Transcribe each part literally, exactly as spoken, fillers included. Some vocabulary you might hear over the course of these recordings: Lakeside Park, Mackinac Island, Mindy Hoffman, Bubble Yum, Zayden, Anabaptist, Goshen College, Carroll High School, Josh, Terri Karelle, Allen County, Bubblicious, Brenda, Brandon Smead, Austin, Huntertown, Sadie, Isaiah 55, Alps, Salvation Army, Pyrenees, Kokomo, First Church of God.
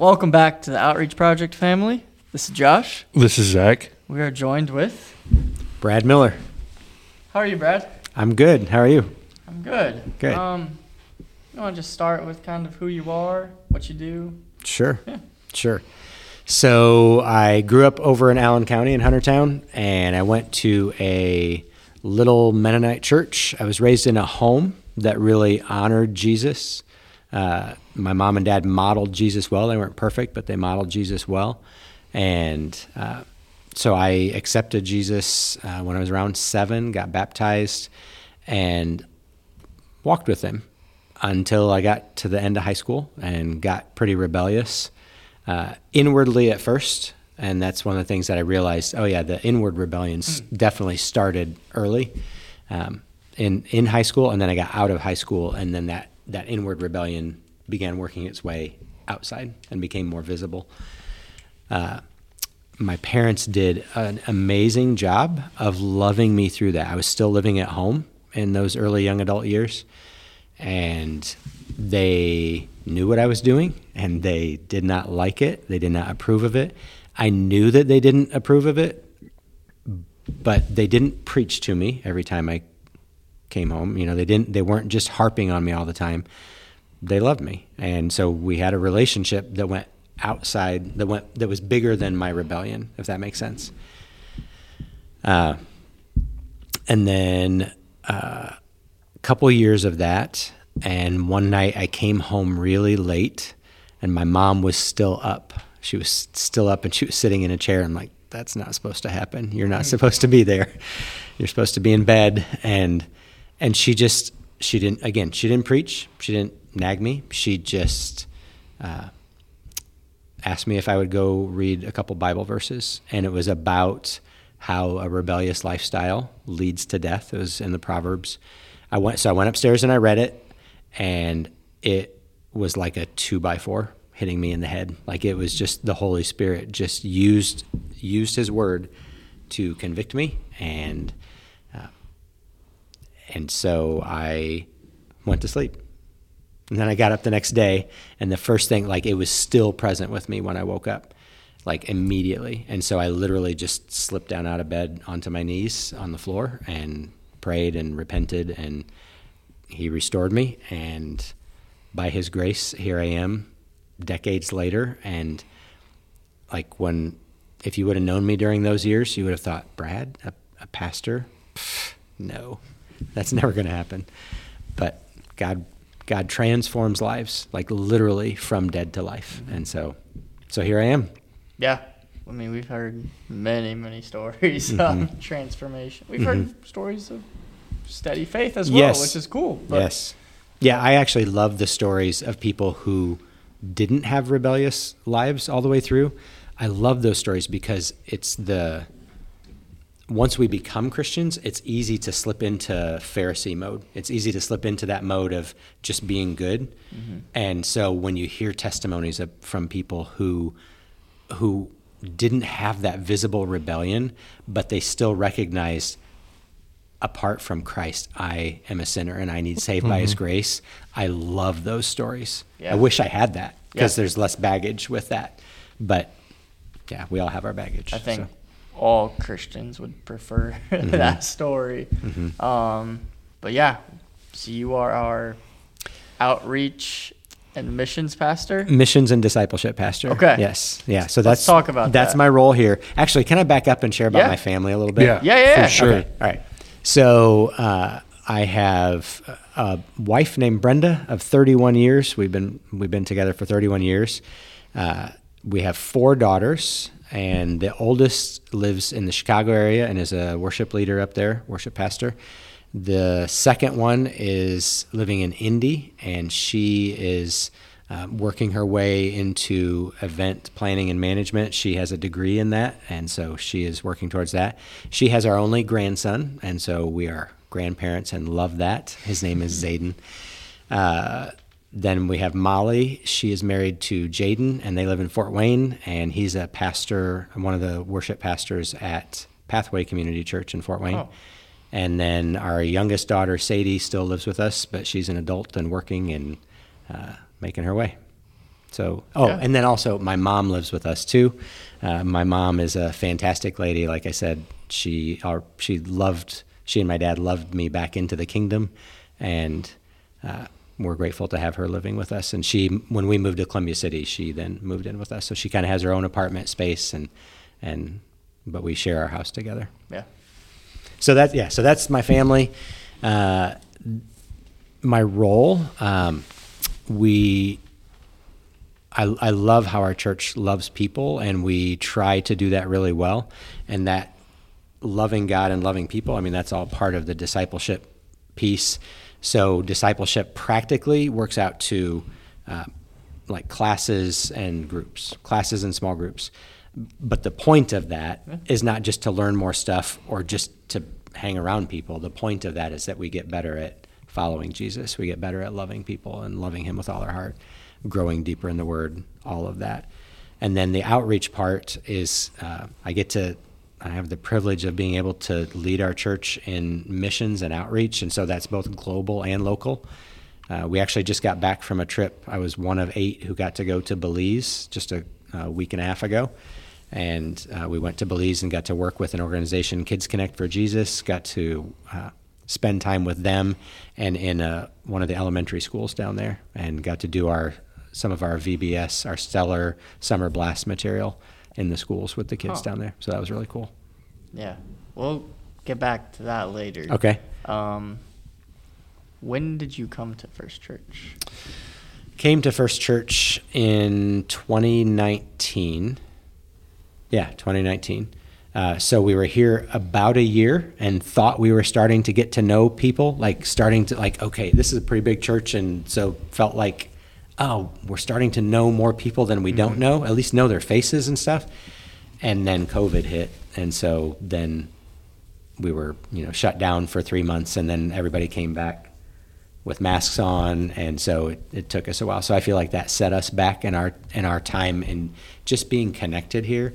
Welcome back to the Outreach Project family. This is Josh. This is Zach. We are joined with... Brad Miller. How are you, Brad? I'm good. How are you? I'm good. Good. Um, you want to just start with kind of who you are, what you do? Sure. Yeah. Sure. So I grew up over in Allen County in Huntertown, and I went to a little Mennonite church. I was raised in a home that really honored Jesus. Uh, my mom and dad modeled Jesus well. They weren't perfect, but they modeled Jesus well. And uh, so I accepted Jesus uh, when I was around seven, got baptized, and walked with him until I got to the end of high school and got pretty rebellious uh, inwardly at first. And that's one of the things that I realized, oh, yeah, the inward rebellion mm. definitely started early um, in, in high school. And then I got out of high school, and then that, that inward rebellion began working its way outside and became more visible. Uh, my parents did an amazing job of loving me through that. I was still living at home in those early young adult years, and they knew what I was doing, and they did not like it. They did not approve of it. I knew that they didn't approve of it, but they didn't preach to me every time I came home. You know, they didn't, they weren't just harping on me all the time. They loved me. And so we had a relationship that went outside, that went, that was bigger than my rebellion, if that makes sense. Uh, and then, uh, a couple years of that. And one night I came home really late, and my mom was still up. She was still up, and she was sitting in a chair. I'm like, that's not supposed to happen. You're not supposed to be there. You're supposed to be in bed. And, and she just, she didn't, again, she didn't preach. She didn't nag me. She just, uh, asked me if I would go read a couple Bible verses. And it was about how a rebellious lifestyle leads to death. It was in the Proverbs. I went, so I went upstairs and I read it, and it was like a two by four hitting me in the head. Like, it was just the Holy Spirit just used, used his word to convict me. And, uh, and so I went to sleep. And then I got up the next day, and the first thing, like, it was still present with me when I woke up, like, immediately. And so I literally just slipped down out of bed onto my knees on the floor and prayed and repented, and he restored me. And by his grace, here I am decades later. And like, when, if you would have known me during those years, you would have thought, Brad, a, a pastor? Pfft, no, that's never going to happen. But God God transforms lives, like, literally from dead to life. And so, so here I am. Yeah. I mean, we've heard many, many stories mm-hmm. of transformation. We've mm-hmm. heard stories of steady faith as well, yes. which is cool. But. Yes. Yeah. I actually love the stories of people who didn't have rebellious lives all the way through. I love those stories because it's the, once we become Christians, it's easy to slip into Pharisee mode. It's easy to slip into that mode of just being good. Mm-hmm. And so when you hear testimonies of, from people who who didn't have that visible rebellion, but they still recognized, apart from Christ, I am a sinner and I need saved mm-hmm. by his grace. I love those stories. Yeah. I wish I had that, because yeah. there's less baggage with that. But yeah, we all have our baggage. I think. So. All Christians would prefer mm-hmm. that story. Mm-hmm. Um, but yeah, so you are our outreach and missions pastor? Missions and discipleship pastor. Okay. Yes. Yeah. So that's, Let's talk about that's that. my role here. Actually, can I back up and share about yeah. my family a little bit? Yeah. Yeah. yeah, yeah. For sure. Okay. All right. So, uh, I have a wife named Brenda of thirty-one years. We've been, we've been together for thirty-one years. Uh, we have four daughters. And the oldest lives in the Chicago area and is a worship leader up there, worship pastor. The second one is living in Indy, and she is uh, working her way into event planning and management. She has a degree in that, and so she is working towards that. She has our only grandson, and so we are grandparents and love that. His name is Zayden. Uh, Then we have Molly. She is married to Jayden, and they live in Fort Wayne, and he's a pastor, one of the worship pastors at Pathway Community Church in Fort Wayne. Oh. And then our youngest daughter, Sadie, still lives with us, but she's an adult and working and uh, making her way. So, oh, yeah. And then also my mom lives with us too. Uh, my mom is a fantastic lady. Like I said, she our, she loved, she and my dad loved me back into the kingdom, and uh, we're grateful to have her living with us. And she, when we moved to Columbia City, she then moved in with us. So she kind of has her own apartment space, and and but we share our house together. Yeah. So that yeah, so that's my family. Uh, my role, um, we. I, I love how our church loves people, and we try to do that really well. And that loving God and loving people, I mean, that's all part of the discipleship piece. So discipleship practically works out to uh, like classes and groups, classes and small groups. But the point of that is not just to learn more stuff or just to hang around people. The point of that is that we get better at following Jesus. We get better at loving people and loving him with all our heart, growing deeper in the word, all of that. And then the outreach part is uh, I get to, I have the privilege of being able to lead our church in missions and outreach. And so that's both global and local. Uh, we actually just got back from a trip. I was one of eight who got to go to Belize just a, a week and a half ago. And uh, we went to Belize and got to work with an organization, Kids Connect for Jesus, got to uh, spend time with them and in a, one of the elementary schools down there, and got to do our some of our V B S, our stellar summer blast material in the schools with the kids oh. down there. So that was really cool. Yeah. We'll get back to that later. Okay. Um, when did you come to First Church? Came to First Church in twenty nineteen. Yeah, twenty nineteen. Uh, so we were here about a year and thought we were starting to get to know people, like starting to like, okay, this is a pretty big church. And so felt like, oh, we're starting to know more people than we don't know, at least know their faces and stuff. And then COVID hit. And so then we were, you know, shut down for three months and then everybody came back with masks on. And so it, it took us a while. So I feel like that set us back in our, in our time in just being connected here.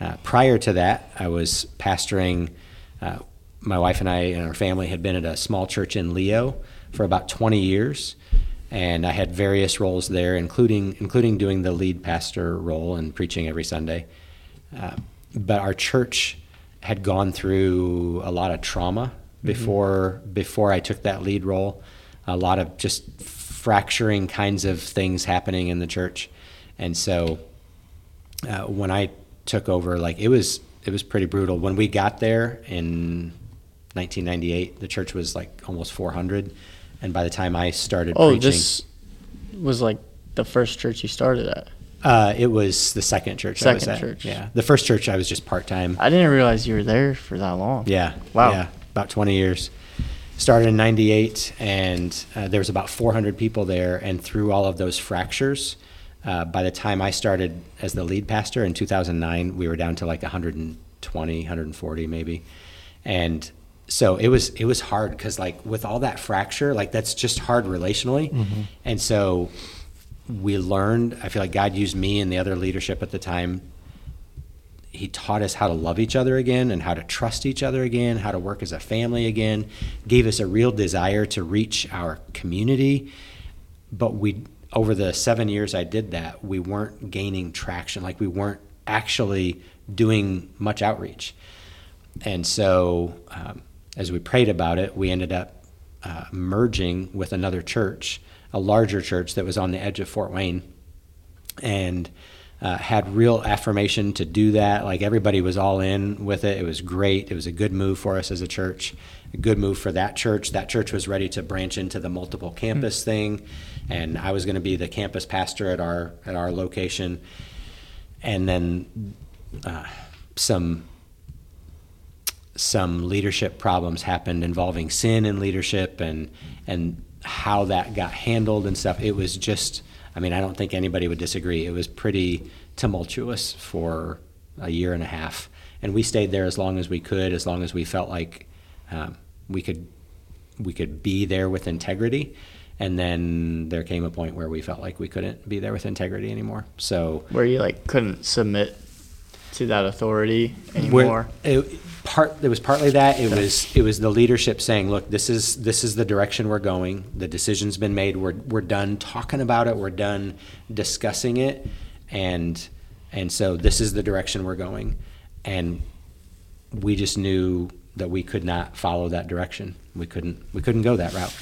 Uh, prior to that, I was pastoring, uh, my wife and I and our family had been at a small church in Leo for about twenty years. And I had various roles there, including including doing the lead pastor role and preaching every Sunday. Uh, but our church had gone through a lot of trauma before mm-hmm. before I took that lead role. A lot of just fracturing kinds of things happening in the church, and so uh, when I took over, like it was it was pretty brutal. When we got there in nineteen ninety-eight, the church was like almost four hundred. And by the time I started oh, preaching... Oh, this was like the first church you started at? Uh, it was the second church second I was at. Second church. Yeah. The first church, I was just part-time. I didn't realize you were there for that long. Yeah. Wow. Yeah, about twenty years. Started in ninety-eight, and uh, there was about four hundred people there. And through all of those fractures, uh, by the time I started as the lead pastor in two thousand nine, we were down to like one hundred twenty, one hundred forty maybe. And... So it was it was hard because like with all that fracture, like that's just hard relationally. Mm-hmm. And so we learned, I feel like God used me and the other leadership at the time. He taught us how to love each other again and how to trust each other again, how to work as a family again, gave us a real desire to reach our community. But we over the seven years I did that, we weren't gaining traction. Like we weren't actually doing much outreach. And so... Um, as we prayed about it, we ended up uh, merging with another church, a larger church that was on the edge of Fort Wayne, and uh, had real affirmation to do that. Like everybody was all in with it. It was great. It was a good move for us as a church, a good move for that church. That church was ready to branch into the multiple campus mm-hmm. thing, and I was going to be the campus pastor at our at our location. And then uh, some... some leadership problems happened involving sin and leadership and and how that got handled and stuff. It was just, I mean, I don't think anybody would disagree. It was pretty tumultuous for a year and a half. And we stayed there as long as we could, as long as we felt like um, we could we could be there with integrity. And then there came a point where we felt like we couldn't be there with integrity anymore. So where you like couldn't submit to that authority anymore? It, part, it was partly that. It was it was the leadership saying, look, this is this is the direction we're going. The decision's been made. We're we're done talking about it. We're done discussing it. And and so this is the direction we're going. And we just knew that we could not follow that direction. We couldn't we couldn't go that route.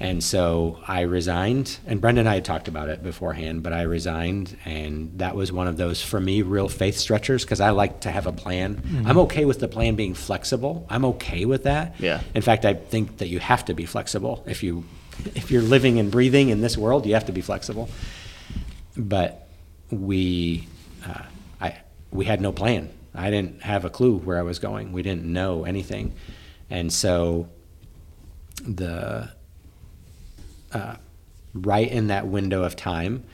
And so I resigned, and Brenda and I had talked about it beforehand, but I resigned, and that was one of those, for me, real faith stretchers, because I like to have a plan. Mm-hmm. I'm okay with the plan being flexible. I'm okay with that. Yeah. In fact, I think that you have to be flexible. If, you, if you're living and breathing in this world, you have to be flexible. But we, uh, I, we had no plan. I didn't have a clue where I was going. We didn't know anything. And so the... Uh, right in that window of time,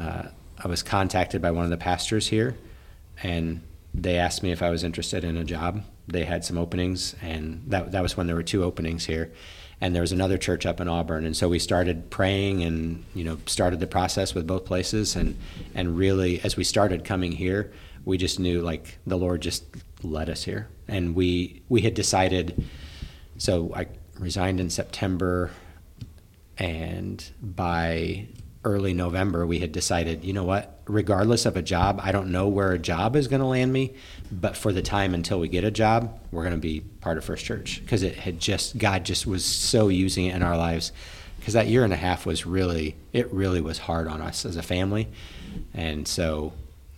uh, I was contacted by one of the pastors here, and they asked me if I was interested in a job. They had some openings, and that that was when there were two openings here, and there was another church up in Auburn. And so we started praying, and you know, started the process with both places, and and really, as we started coming here, we just knew, like, the Lord just led us here, and we we had decided. So I resigned in September. And by early November, we had decided, you know what, regardless of a job, I don't know where a job is going to land me, but for the time until we get a job, we're going to be part of First Church, because it had just, God just was so using it in our lives, because that year and a half was really, it really was hard on us as a family. And so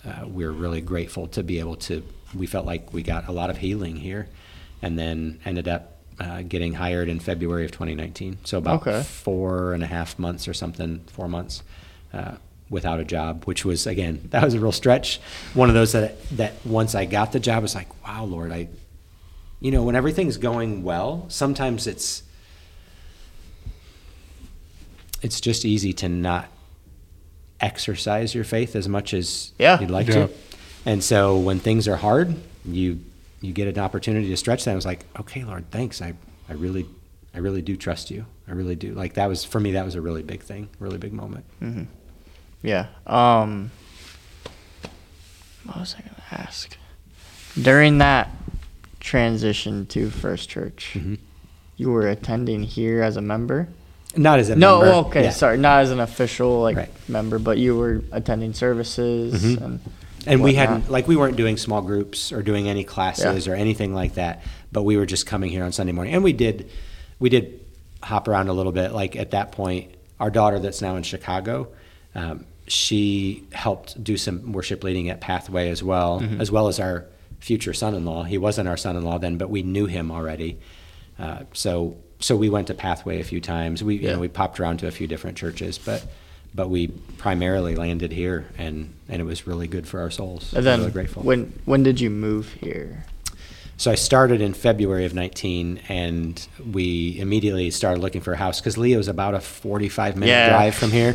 uh, we were really grateful to be able to, we felt like we got a lot of healing here, and then ended up Uh, getting hired in February of twenty nineteen. So about okay. four and a half months or something, four months uh, without a job, which was, again, that was a real stretch. One of those that that once I got the job, I was like, wow, Lord, I, you know, when everything's going well, sometimes it's, it's just easy to not exercise your faith as much as yeah. you'd like yeah. to. And so when things are hard, you you get an opportunity to stretch that. I was like, okay, Lord, thanks. I, I really, I really do trust you. I really do. Like that was, for me, that was a really big thing, really big moment. Mm-hmm. Yeah. Um, what was I going to ask? During that transition to First Church, mm-hmm. you were attending here as a member? Not as a no, member. No, okay, yeah. sorry. Not as an official like right. member, but you were attending services mm-hmm. and... And we hadn't, like, we weren't doing small groups or doing any classes yeah. or anything like that, but we were just coming here on Sunday morning. And we did, we did hop around a little bit. Like, at that point, our daughter that's now in Chicago, um, she helped do some worship leading at Pathway as well, mm-hmm. as well as our future son-in-law. He wasn't our son-in-law then, but we knew him already. Uh, so, so we went to Pathway a few times. We, yeah. you know, we popped around to a few different churches, but... But we primarily landed here, and, and it was really good for our souls. And then, really grateful. When when did you move here? So I started in February of nineteen, and we immediately started looking for a house, because Leo's about a forty-five minute yeah. drive from here.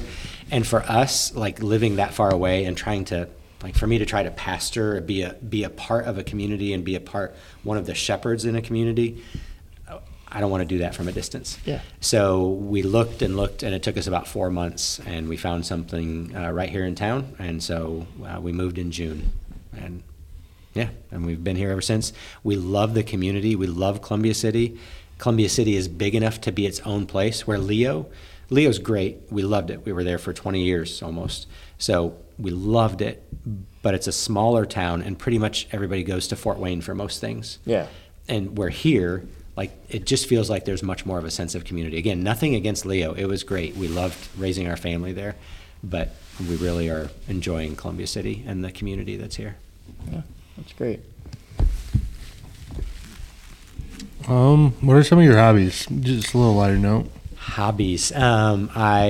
And for us, like, living that far away and trying to, like, for me to try to pastor, be a be a part of a community and be a part, one of the shepherds in a community, I don't want to do that from a distance. Yeah. So we looked and looked, and it took us about four months, and we found something uh, right here in town. And so uh, we moved in June, and yeah, and we've been here ever since. We love the community. We love Columbia City. Columbia City is big enough to be its own place. Where Leo, Leo's great. We loved it. We were there for twenty years almost. So we loved it, but it's a smaller town, and pretty much everybody goes to Fort Wayne for most things. Yeah. And we're here. Like, it just feels like there's much more of a sense of community. Again, nothing against Leo. It was great. We loved raising our family there, but we really are enjoying Columbia City and the community that's here. Yeah, that's great. Um, what are some of your hobbies? Just a little lighter note. Hobbies. Um, I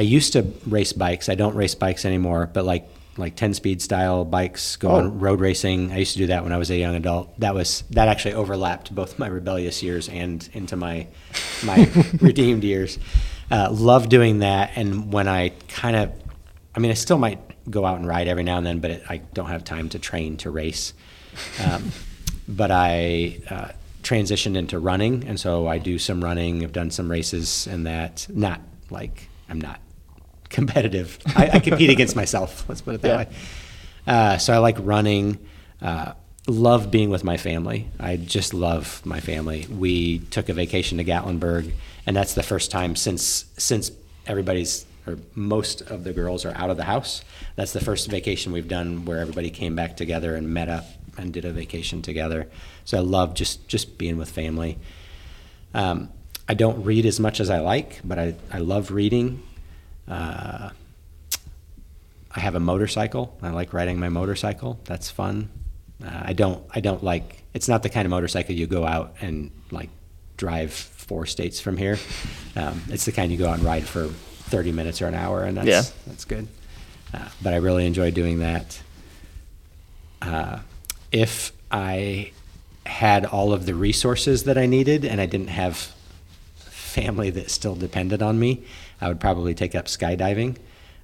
I used to race bikes. I don't race bikes anymore, but like like ten speed style bikes, go on oh. road racing. I used to do that when I was a young adult. That was, that actually overlapped both my rebellious years and into my, my redeemed years. Uh, love doing that. And when I kind of, I mean, I still might go out and ride every now and then, but it, I don't have time to train to race. Um, but I, uh, transitioned into running. And so I do some running. I've done some races and that, not like I'm not competitive. I, I compete against myself. Let's put it that yeah. way. Uh, so I like running. Uh, love being with my family. I just love my family. We took a vacation to Gatlinburg, and that's the first time since since everybody's, or most of the girls are out of the house. That's the first vacation we've done where everybody came back together and met up and did a vacation together. So I love just, just being with family. Um, I don't read as much as I like, but I, I love reading. Uh, I have a motorcycle. I like riding my motorcycle. That's fun. Uh, I don't, I don't like, it's not the kind of motorcycle you go out and like drive four states from here. Um, it's the kind you go out and ride for thirty minutes or an hour, and that's, yeah. that's good. Uh, but I really enjoy doing that. Uh, if I had all of the resources that I needed and I didn't have family that still depended on me, I would probably take up skydiving.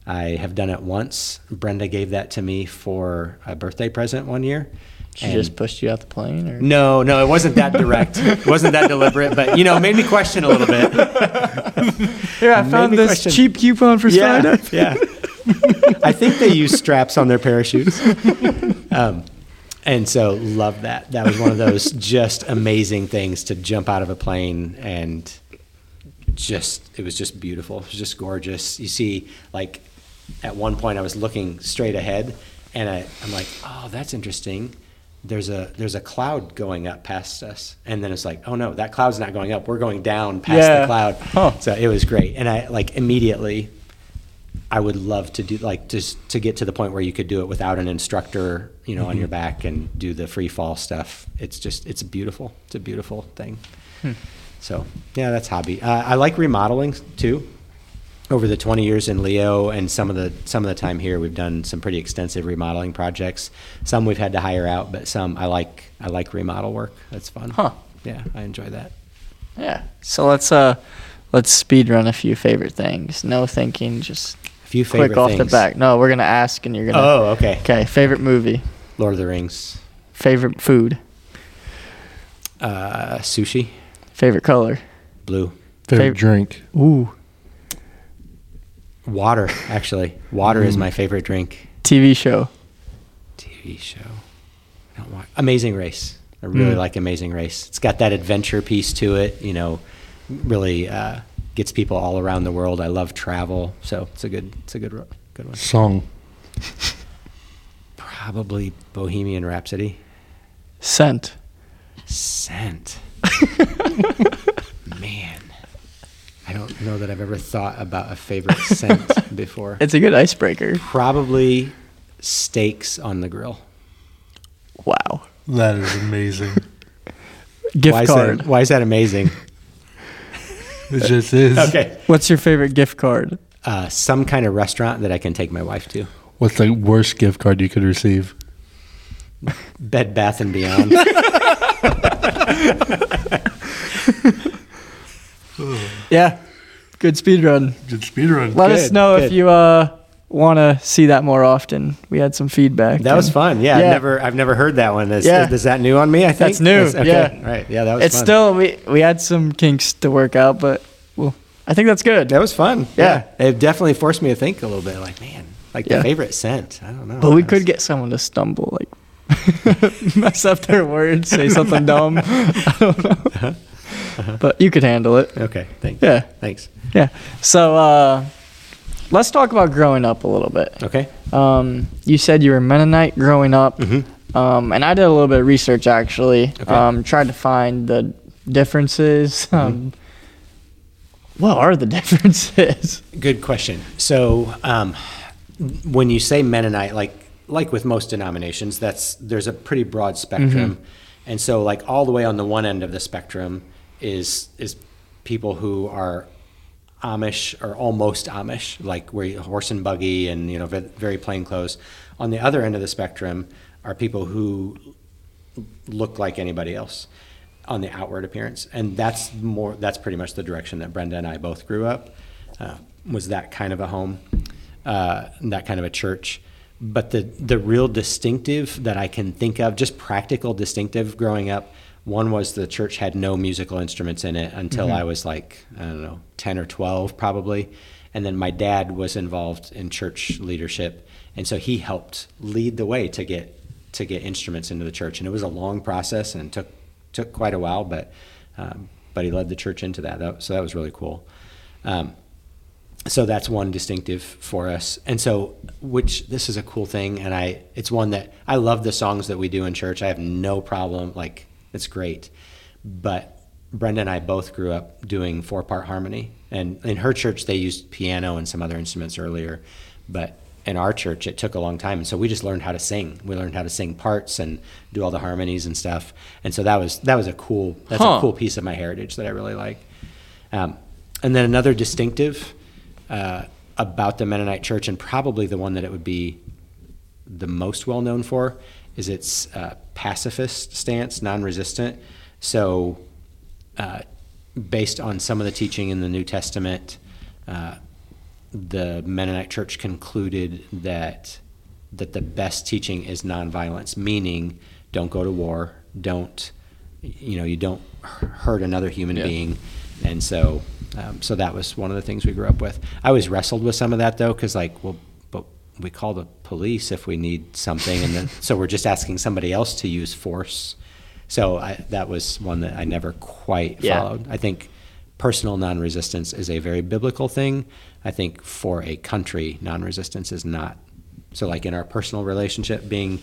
I have done it once. Brenda gave that to me for a birthday present one year. She and just pushed you out the plane? Or? No, no, it wasn't that direct. It wasn't that deliberate, but, you know, it made me question a little bit. Yeah, I found this question. Cheap coupon for yeah, skydiving. Yeah, I think they use straps on their parachutes. Um, and so love that. That was one of those just amazing things to jump out of a plane, and just it was just beautiful. It was just gorgeous. You see, like, at one point I was looking straight ahead, and I, I'm like, oh, that's interesting. There's a there's a cloud going up past us, and then it's like, oh no, that cloud's not going up. We're going down past yeah. the cloud. Huh. So it was great, and I like immediately. I would love to do like just to get to the point where you could do it without an instructor, you know, mm-hmm. on your back and do the free fall stuff. It's just it's beautiful. It's a beautiful thing. Hmm. So yeah, that's hobby. Uh, I like remodeling too. Over the twenty years in Leo and some of the some of the time here, we've done some pretty extensive remodeling projects. Some we've had to hire out, but some I like I like remodel work. That's fun. Huh. Yeah, I enjoy that. Yeah. So let's uh let's speed run a few favorite things. No thinking, just a few favorite quick off things. The back. No, we're gonna ask and you're gonna Oh, okay. Okay. Favorite movie. Lord of the Rings. Favorite food. Uh sushi. Favorite color. Blue. Favorite Fav- drink. Ooh. Water, actually. Water mm. is my favorite drink. T V show. T V show. I don't watch. Amazing Race. I really mm. like Amazing Race. It's got that adventure piece to it, you know, really uh, gets people all around the world. I love travel, so it's a good it's a good, good one. Song. Probably Bohemian Rhapsody. Scent. Scent. Man. I don't know that I've ever thought about a favorite scent before. It's a good icebreaker. Probably steaks on the grill. Wow. That is amazing. Gift why card. Is that, why is that amazing? It just is. Okay. What's your favorite gift card? Uh, some kind of restaurant that I can take my wife to. What's the worst gift card you could receive? Bed, Bath, and Beyond. Yeah, good speed run. Good speed run. Let good, us know good. if you uh, want to see that more often. We had some feedback. That was fun. Yeah, yeah. I've never, I've never heard that one. Is, yeah. is, is that new on me? I think that's new. That's, okay. Yeah, right. Yeah, that was. It's fun. Still we we had some kinks to work out, but well, I think that's good. That was fun. Yeah, yeah. It definitely forced me to think a little bit. Like man, like yeah. the favorite scent. I don't know. But we could was... get someone to stumble, like mess up their words, say something dumb. I don't know. Uh-huh. Uh-huh. But you could handle it. Okay, thanks. Yeah. Thanks. Yeah. So uh, let's talk about growing up a little bit. Okay. Um, you said you were Mennonite growing up. Mm-hmm. Um, and I did a little bit of research, actually. Okay. Um, tried to find the differences. Mm-hmm. Um, what are the differences? Good question. So um, when you say Mennonite, like like with most denominations, that's there's a pretty broad spectrum. Mm-hmm. And so like all the way on the one end of the spectrum is is people who are Amish or almost Amish, like we're horse and buggy and, you know, very plain clothes. On the other end of the spectrum are people who look like anybody else on the outward appearance. And that's more that's pretty much the direction that Brenda and I both grew up, uh, was that kind of a home, uh, that kind of a church. But the, the real distinctive that I can think of, just practical distinctive growing up, one was the church had no musical instruments in it until mm-hmm. I was like, I don't know, ten or twelve probably. And then my dad was involved in church leadership. And so he helped lead the way to get to get instruments into the church. And it was a long process and took took quite a while, but um, but he led the church into that. that so that was really cool. Um, so that's one distinctive for us. And so, which this is a cool thing, and I it's one that I love the songs that we do in church. I have no problem, like, it's great. But Brenda and I both grew up doing four-part harmony. And in her church, they used piano and some other instruments earlier. But in our church, it took a long time. And so we just learned how to sing. We learned how to sing parts and do all the harmonies and stuff. And so that was that was a cool that's huh. a cool piece of my heritage that I really like. Um, and then another distinctive uh, about the Mennonite church, and probably the one that it would be the most well-known for, is its uh, pacifist stance, non-resistant. So uh, based on some of the teaching in the New Testament, uh, the Mennonite church concluded that that the best teaching is nonviolence, meaning don't go to war, don't, you know, you don't hurt another human yeah. being. And so um, so that was one of the things we grew up with. I always wrestled with some of that, though, because, like, well, but we call the police if we need something, and then so we're just asking somebody else to use force. So I, that was one that I never quite yeah. followed. I think personal non-resistance is a very biblical thing. I think for a country, non-resistance is not. So, like, in our personal relationship, being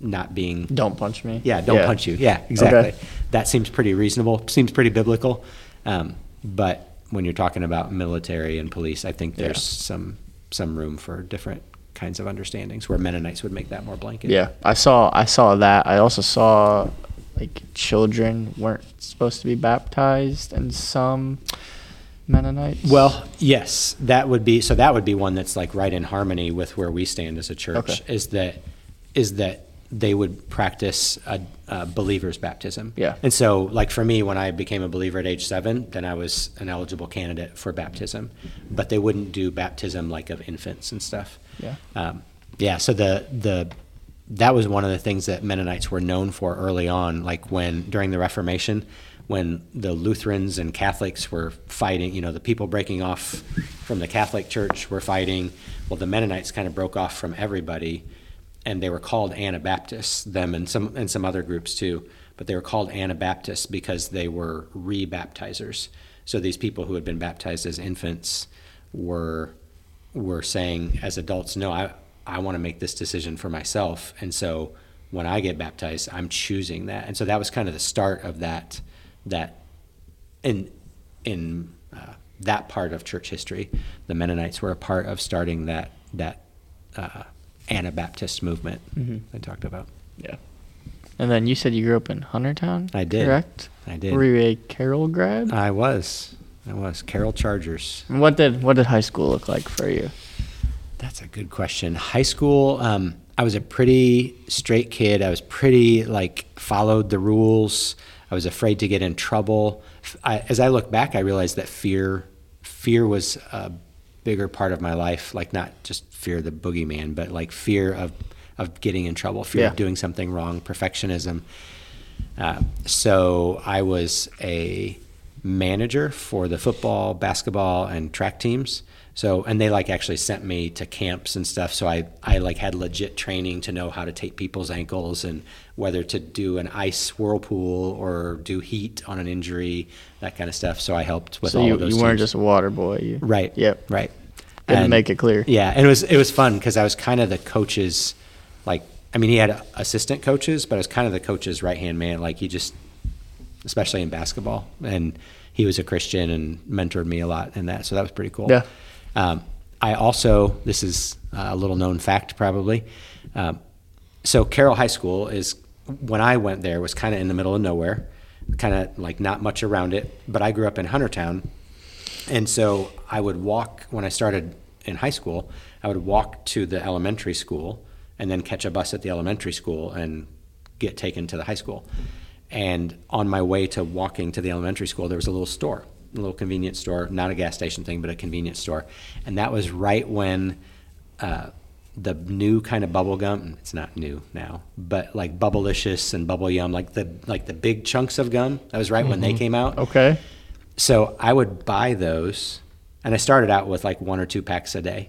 not being... Don't punch me. Yeah, don't yeah. punch you. Yeah, exactly. Okay. That seems pretty reasonable, seems pretty biblical. Um, but when you're talking about military and police, I think there's yeah. some some room for different kinds of understandings, where Mennonites would make that more blanket. Yeah, I saw I saw that. I also saw, like, children weren't supposed to be baptized in some Mennonites. Well, yes, that would be so that would be one that's, like, right in harmony with where we stand as a church. Okay. Is that is that they would practice a, a believer's baptism. Yeah. And so, like, for me, when I became a believer at age seven, then I was an eligible candidate for baptism, but they wouldn't do baptism, like, of infants and stuff. Yeah. Um, yeah. So the, the, that was one of the things that Mennonites were known for early on. Like, when, during the Reformation, when the Lutherans and Catholics were fighting, you know, the people breaking off from the Catholic Church were fighting. Well, the Mennonites kind of broke off from everybody, and they were called Anabaptists, them and some, and some other groups too, but they were called Anabaptists because they were re-baptizers. So these people who had been baptized as infants were, were saying as adults, no, I, I want to make this decision for myself. And so when I get baptized, I'm choosing that. And so that was kind of the start of that, that in, in uh, that part of church history, the Mennonites were a part of starting that, that, uh, Anabaptist movement mm-hmm. I talked about. Yeah. And then you said you grew up in Huntertown? I did. Correct? I did. Were you a Carroll grad? I was. I was. Carroll Chargers. And what did what did high school look like for you? That's a good question. High school, um, I was a pretty straight kid. I was pretty, like, followed the rules. I was afraid to get in trouble. I, as I look back, I realized that fear fear was a bigger part of my life, like, not just fear of the boogeyman, but, like, fear of, of getting in trouble, fear yeah. of doing something wrong, perfectionism. Uh, so I was a manager for the football, basketball, and track teams. So, and they, like, actually sent me to camps and stuff. So I, I like had legit training to know how to tape people's ankles and whether to do an ice whirlpool or do heat on an injury, that kind of stuff. So I helped with so all you, of those So you weren't teams. Just a water boy. You, right. Yep. Right. Didn't and make it clear. Yeah. And it was, it was fun because I was kind of the coach's, like, I mean, he had assistant coaches, but I was kind of the coach's right-hand man. Like, he just, especially in basketball, and he was a Christian and mentored me a lot in that. So that was pretty cool. Yeah. Um, I also, this is a little known fact probably. Um, so Carroll High School is, when I went there, was kind of in the middle of nowhere, kind of like not much around it, but I grew up in Huntertown. And so I would walk, when I started in high school, I would walk to the elementary school and then catch a bus at the elementary school and get taken to the high school. And on my way to walking to the elementary school, there was a little store. A little convenience store, not a gas station thing, but a convenience store. And that was right when uh, the new kind of bubble gum, it's not new now, but like Bubblicious and Bubble Yum, like the like the big chunks of gum, that was right mm-hmm. when they came out. Okay. So I would buy those, and I started out with like one or two packs a day.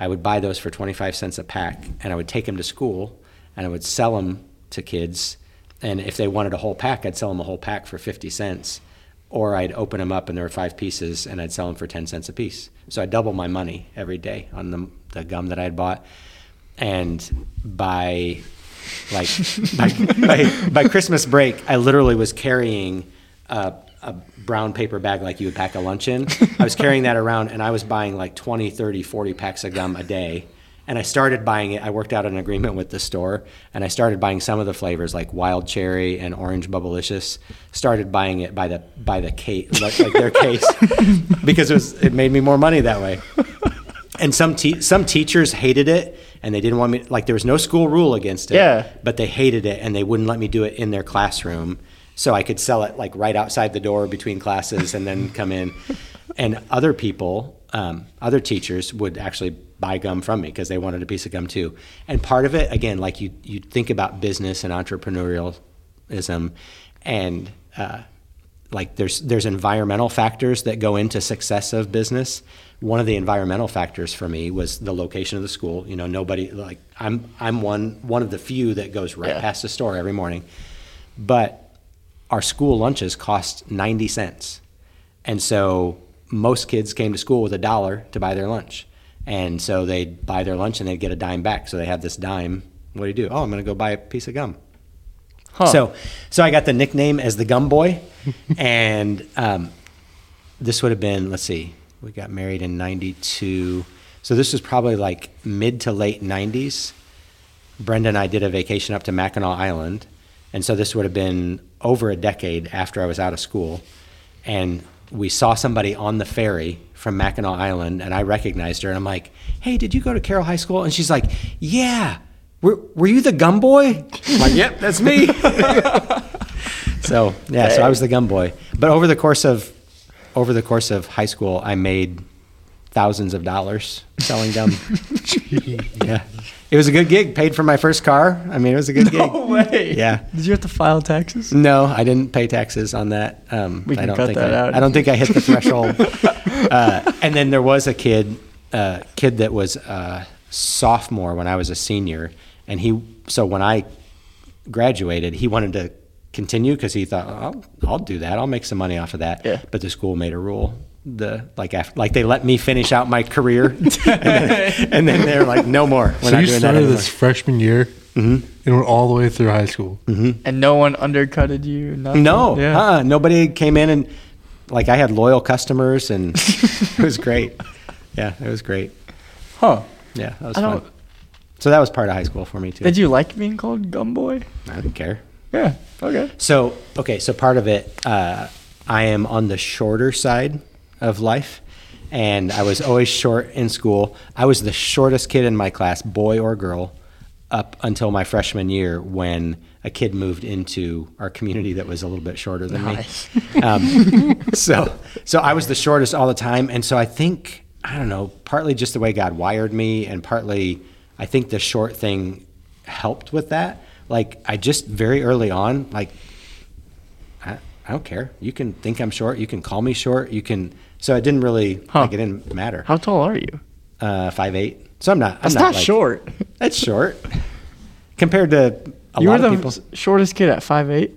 I would buy those for twenty-five cents a pack, and I would take them to school, and I would sell them to kids. And if they wanted a whole pack, I'd sell them a whole pack for fifty cents. Or I'd open them up and there were five pieces and I'd sell them for ten cents a piece. So I doubled my money every day on the, the gum that I had bought. And by like by, by, by Christmas break, I literally was carrying a, a brown paper bag like you would pack a lunch in. I was carrying that around and I was buying like twenty, thirty, forty packs of gum a day. And I started buying it. I worked out an agreement with the store, and I started buying some of the flavors like wild cherry and orange Bubblicious. Started buying it by the by the case, like, like their case, because it was it made me more money that way. And some te- some teachers hated it, and they didn't want me. Like there was no school rule against it, yeah. But they hated it, and they wouldn't let me do it in their classroom. So I could sell it like right outside the door between classes, and then come in. And other people, um, other teachers would actually buy gum from me because they wanted a piece of gum too. And part of it, again, like you you think about business and entrepreneurialism, and uh, like there's there's environmental factors that go into success of business. One of the environmental factors for me was the location of the school. You know, nobody like I'm I'm one one of the few that goes right yeah. past the store every morning. But our school lunches cost ninety cents. And so most kids came to school with a dollar to buy their lunch. And so they'd buy their lunch and they'd get a dime back. So they had this dime. What do you do? Oh, I'm going to go buy a piece of gum. Huh. So so I got the nickname as the gum boy. And um, this would have been, let's see, we got married in ninety-two. So this was probably like mid to late nineties. Brenda and I did a vacation up to Mackinac Island. And so this would have been over a decade after I was out of school. And we saw somebody on the ferry from Mackinac Island, and I recognized her, and I'm like, hey, did you go to Carroll High School? And she's like, yeah, were, were you the gum boy? I'm like, yep, that's me. So yeah, hey. So I was the gum boy. But over the course of over the course of high school, I made thousands of dollars selling gum. Yeah. It was a good gig, paid for my first car. I mean, it was a good no gig. No way. Yeah. Did you have to file taxes? No, I didn't pay taxes on that. Um, we can I don't cut think that I, out. I don't think I hit the threshold. Uh, and then there was a kid, uh, kid that was a sophomore when I was a senior. And he, so when I graduated, he wanted to continue because he thought, oh, I'll, I'll do that. I'll make some money off of that. Yeah. But the school made a rule. The like after like they let me finish out my career, and, then, and then they're like, no more. We're so not you doing started that this freshman year, mm-hmm. and we're all the way through high school, mm-hmm. and no one undercutted you. Nothing. No, yeah. uh-uh. Nobody came in and like I had loyal customers, and it was great. Yeah, it was great. Huh? Yeah, that was I fun. Don't... So that was part of high school for me too. Did you like being called Gum Boy? I didn't care. Yeah. Okay. So okay, so part of it, uh, I am on the shorter side of life, and I was always short in school. I was the shortest kid in my class, boy or girl, up until my freshman year when a kid moved into our community that was a little bit shorter than nice. me. Um, so so I was the shortest all the time, and so I think, I don't know, partly just the way God wired me, and partly I think the short thing helped with that. Like I just very early on, like I, I don't care. You can think I'm short. You can call me short. You can... So it didn't really, huh. like, it didn't matter. How tall are you? Uh, five eight. So I'm not, I'm That's not, not like, short. That's short. Compared to a you lot of people. You were the shortest kid at five eight?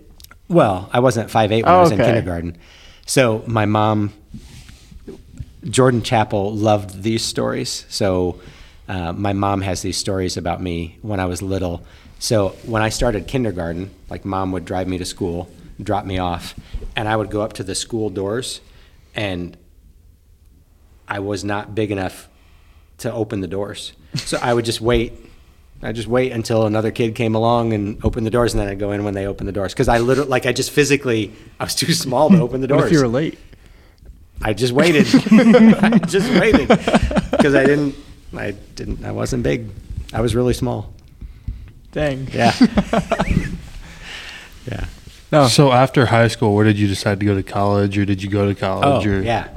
Well, I wasn't at five eight when oh, I was okay. in kindergarten. So my mom, Jordan Chappell, loved these stories. So uh, my mom has these stories about me when I was little. So when I started kindergarten, like, mom would drive me to school, drop me off, and I would go up to the school doors, and I was not big enough to open the doors. So I would just wait. I'd just wait until another kid came along and opened the doors, and then I'd go in when they opened the doors. Because I literally, like, I just physically, I was too small to open the doors. What if you were late? I just waited. I just waited. Because I didn't, I didn't, I wasn't big. I was really small. Dang. Yeah. Yeah. No. So after high school, where did you decide to go to college, or did you go to college? Oh, or? Yeah.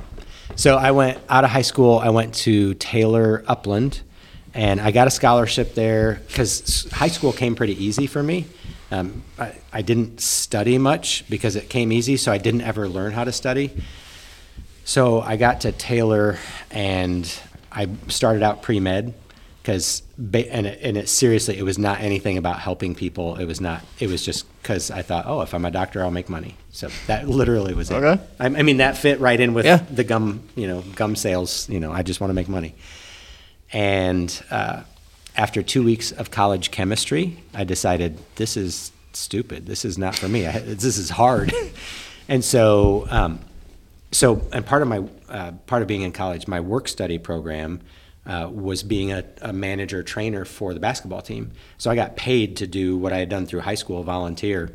So I went out of high school. I went to Taylor Upland, and I got a scholarship there because high school came pretty easy for me. Um, I, I didn't study much because it came easy, so I didn't ever learn how to study. So I got to Taylor, and I started out pre-med because and it, and it seriously, it was not anything about helping people. It was not. It was just because I thought, oh, if I'm a doctor, I'll make money. So that literally was it. Okay. I, I mean, that fit right in with yeah. the gum, you know, gum sales. You know, I just want to make money. And uh, after two weeks of college chemistry, I decided this is stupid. This is not for me. I, this is hard. And so, um, so and part of my uh, part of being in college, my work study program uh, was being a, a manager trainer for the basketball team. So I got paid to do what I had done through high school, volunteer.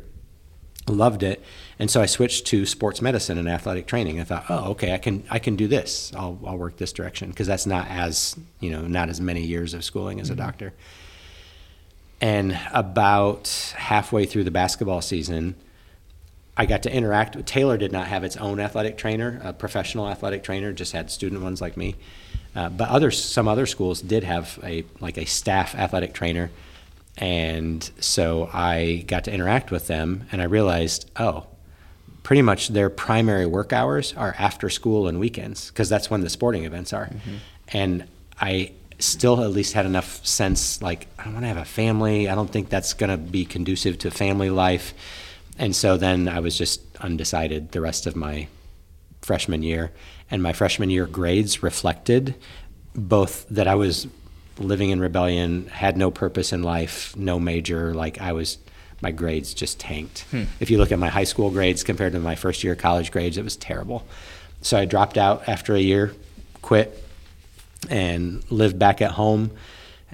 Loved it, and so I switched to sports medicine and athletic training. I thought, oh, okay, I can I can do this. I'll I'll work this direction because that's not as you know not as many years of schooling as a doctor. And about halfway through the basketball season, I got to interact with Taylor. Did not have its own athletic trainer, a professional athletic trainer, just had student ones like me. Uh, but other some other schools did have a like a staff athletic trainer, and so I got to interact with them. And I realized, oh, pretty much their primary work hours are after school and weekends because that's when the sporting events are. Mm-hmm. And I still at least had enough sense, like I don't want to have a family. I don't think that's going to be conducive to family life. And so then I was just undecided the rest of my freshman year. And my freshman year grades reflected both that I was living in rebellion, had no purpose in life, no major. Like I was, my grades just tanked. Hmm. If you look at my high school grades compared to my first year college grades, it was terrible. So I dropped out after a year, quit, and lived back at home.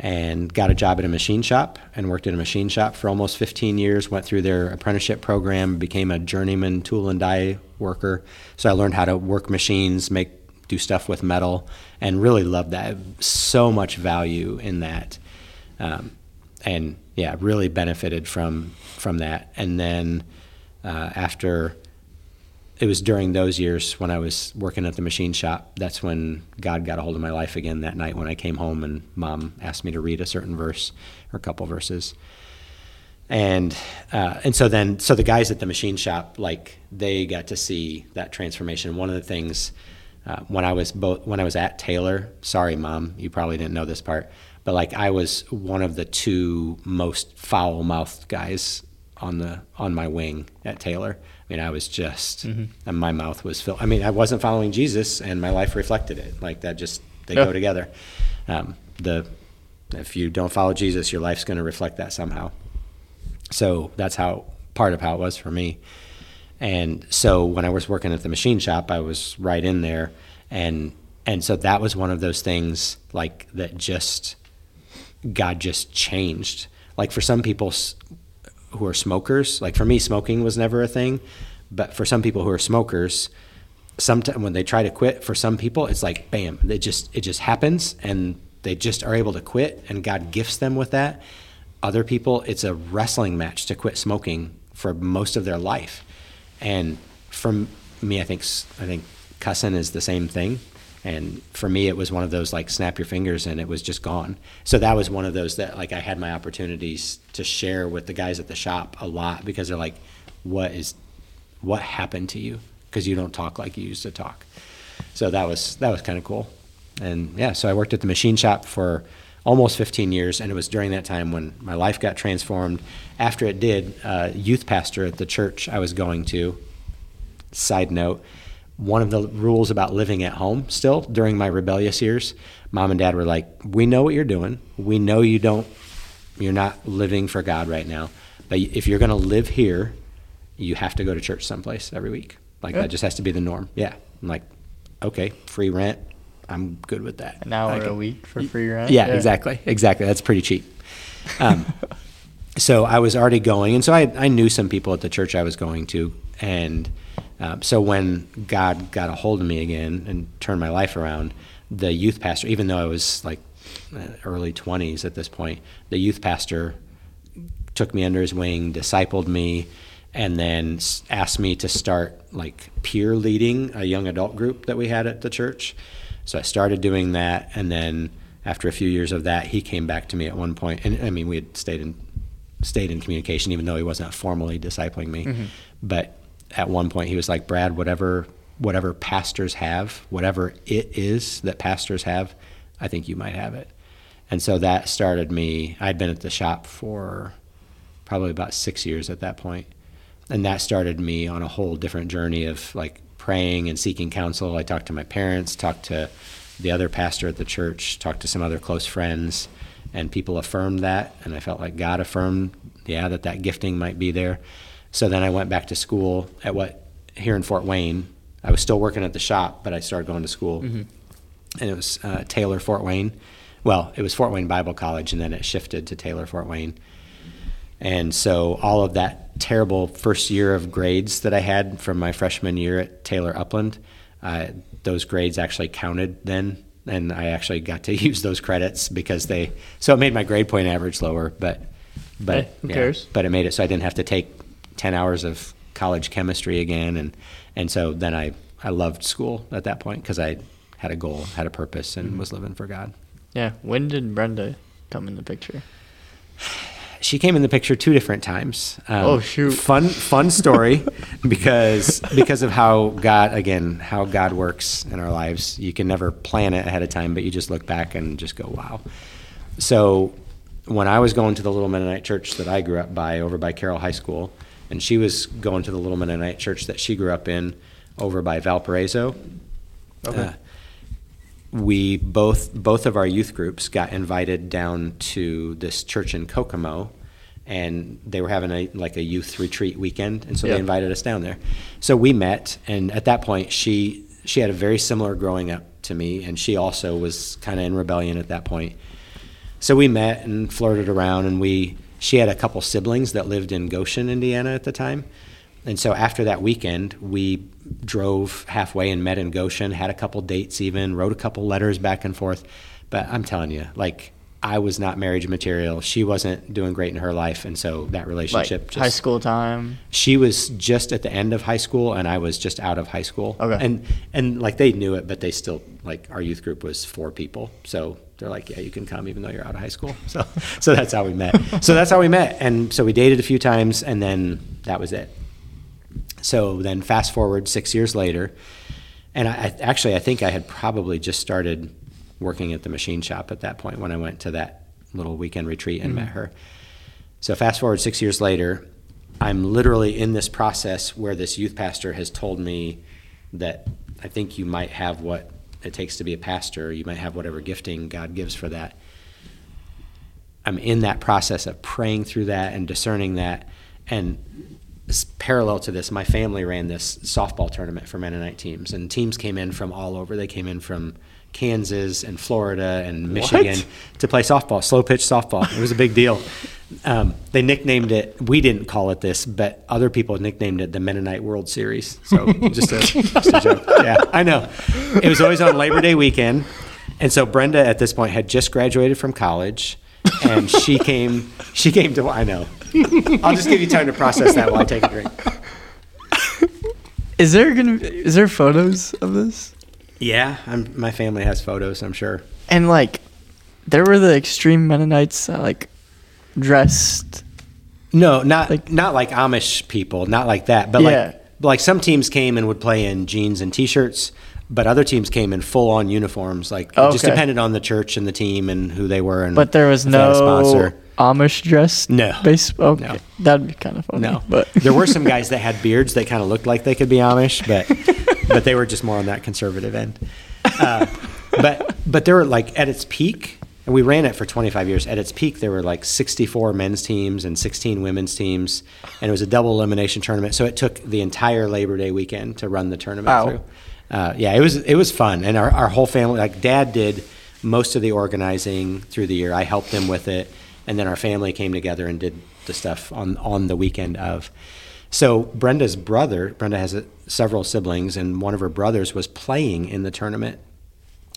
And got a job at a machine shop and worked at a machine shop for almost fifteen years, went through their apprenticeship program, became a journeyman tool and die worker. So I learned how to work machines, make do stuff with metal, and really loved that. So much value in that. Um, and yeah, really benefited from from that. And then uh, after, it was during those years when I was working at the machine shop, that's when God got a hold of my life again that night when I came home and mom asked me to read a certain verse or a couple verses. And uh, and so then, so the guys at the machine shop, like they got to see that transformation. One of the things uh, when I was both, when I was at Taylor, sorry, mom, you probably didn't know this part, but like I was one of the two most foul-mouthed guys on the on my wing at Taylor. I mean, I was just, mm-hmm. and my mouth was filled. I mean, I wasn't following Jesus, and my life reflected it. Like that, just they yeah. go together. Um, the if you don't follow Jesus, your life's going to reflect that somehow. So that's how part of how it was for me. And so when I was working at the machine shop, I was right in there, and and so that was one of those things like that. Just God just changed. Like for some people who are smokers, like for me, smoking was never a thing, but for some people who are smokers, sometimes when they try to quit, for some people, it's like, bam, it just, it just happens and they just are able to quit and God gifts them with that. Other people, it's a wrestling match to quit smoking for most of their life. And for me, I think, I think cussing is the same thing. And for me, it was one of those like snap your fingers and it was just gone. So that was one of those that like I had my opportunities to share with the guys at the shop a lot because they're like, what is, what happened to you? Because you don't talk like you used to talk. So that was, that was kind of cool. And yeah, so I worked at the machine shop for almost fifteen years. And it was during that time when my life got transformed. After it did, uh, youth pastor at the church I was going to, side note, one of the rules about living at home still during my rebellious years, mom and dad were like, we know what you're doing. We know you don't, you're not living for God right now. But if you're going to live here, you have to go to church someplace every week. Like yeah. that just has to be the norm. Yeah. I'm like, okay, free rent. I'm good with that. An hour can, a week for free rent. Yeah, yeah, exactly. Exactly. That's pretty cheap. Um, so I was already going. And so I, I knew some people at the church I was going to. And Um, so when God got a hold of me again and turned my life around, the youth pastor, even though I was like early twenties at this point, the youth pastor took me under his wing, discipled me, and then asked me to start like peer leading a young adult group that we had at the church. So I started doing that. And then after a few years of that, he came back to me at one point. And I mean, we had stayed in, stayed in communication, even though he wasn't formally discipling me, mm-hmm. but at one point he was like, Brad, whatever whatever pastors have, whatever it is that pastors have, I think you might have it. And so that started me. I'd been at the shop for probably about six years at that point. And that started me on a whole different journey of like praying and seeking counsel. I talked to my parents, talked to the other pastor at the church, talked to some other close friends, and people affirmed that. And I felt like God affirmed, yeah, that that gifting might be there. So then I went back to school at what, here in Fort Wayne. I was still working at the shop, but I started going to school. Mm-hmm. And it was uh, Taylor Fort Wayne. Well, it was Fort Wayne Bible College, and then it shifted to Taylor Fort Wayne. And so all of that terrible first year of grades that I had from my freshman year at Taylor Upland, uh, those grades actually counted then, and I actually got to use those credits because they – so it made my grade point average lower, but but hey, who yeah, cares? But it made it so I didn't have to take ten hours of college chemistry again. And, and so then I, I loved school at that point because I had a goal, had a purpose, and mm-hmm. was living for God. Yeah. When did Brenda come in the picture? She came in the picture two different times. Um, oh, shoot. Fun fun story because because of how God, again, how God works in our lives. You can never plan it ahead of time, but you just look back and just go, wow. So when I was going to the little Mennonite church that I grew up by over by Carroll High School, and she was going to the little Mennonite church that she grew up in over by Valparaiso. Okay. Uh, we both both of our youth groups got invited down to this church in Kokomo, and they were having a like a youth retreat weekend, and so yep. they invited us down there. So we met, and at that point she she had a very similar growing up to me, and she also was kind of in rebellion at that point. So we met and flirted around, and we she had a couple siblings that lived in Goshen, Indiana at the time. And so after that weekend, we drove halfway and met in Goshen, had a couple dates even, wrote a couple letters back and forth. But I'm telling you, like, I was not marriage material. She wasn't doing great in her life, and so that relationship like just... high school time? She was just at the end of high school, and I was just out of high school. Okay. And, and like, they knew it, but they still, like, our youth group was four people. So they're like, yeah, you can come even though you're out of high school. So, so that's how we met. So that's how we met. And so we dated a few times, and then that was it. So then fast forward six years later, and I, I actually I think I had probably just started working at the machine shop at that point when I went to that little weekend retreat and mm-hmm. met her. So fast forward six years later, I'm literally in this process where this youth pastor has told me that I think you might have what it takes to be a pastor. You might have whatever gifting God gives for that. I'm in that process of praying through that and discerning that, and parallel to this, my family ran this softball tournament for Mennonite teams, and teams came in from all over. They came in from Kansas and Florida and Michigan what? to play softball, slow pitch softball. It was a big deal. Um, they nicknamed it, we didn't call it this, but other people nicknamed it the Mennonite World Series. So just a, just a joke. Yeah, I know. It was always on Labor Day weekend. And so Brenda at this point had just graduated from college, and she came, she came to, I know. I'll just give you time to process that while I take a drink. Is there gonna be, is there photos of this? Yeah, I'm, my family has photos, I'm sure. And like, there were the extreme Mennonites that like dressed. No, not like, not like Amish people, not like that. But yeah. like, like some teams came and would play in jeans and t-shirts, but other teams came in full-on uniforms. Like okay. It just depended on the church and the team and who they were. And but there was no sponsor. Amish dress? No. Base? Okay. No. That'd be kind of funny. No. But there were some guys that had beards that kind of looked like they could be Amish, but but they were just more on that conservative end. Uh, but but there were like at its peak, and we ran it for twenty-five years, at its peak there were like sixty-four men's teams and sixteen women's teams, and it was a double elimination tournament, so it took the entire Labor Day weekend to run the tournament Ow. through. Uh, yeah, it was it was fun, and our, our whole family, like Dad did most of the organizing through the year. I helped him with it. And then our family came together and did the stuff on, on the weekend of. So Brenda's brother, Brenda has a, several siblings, and one of her brothers was playing in the tournament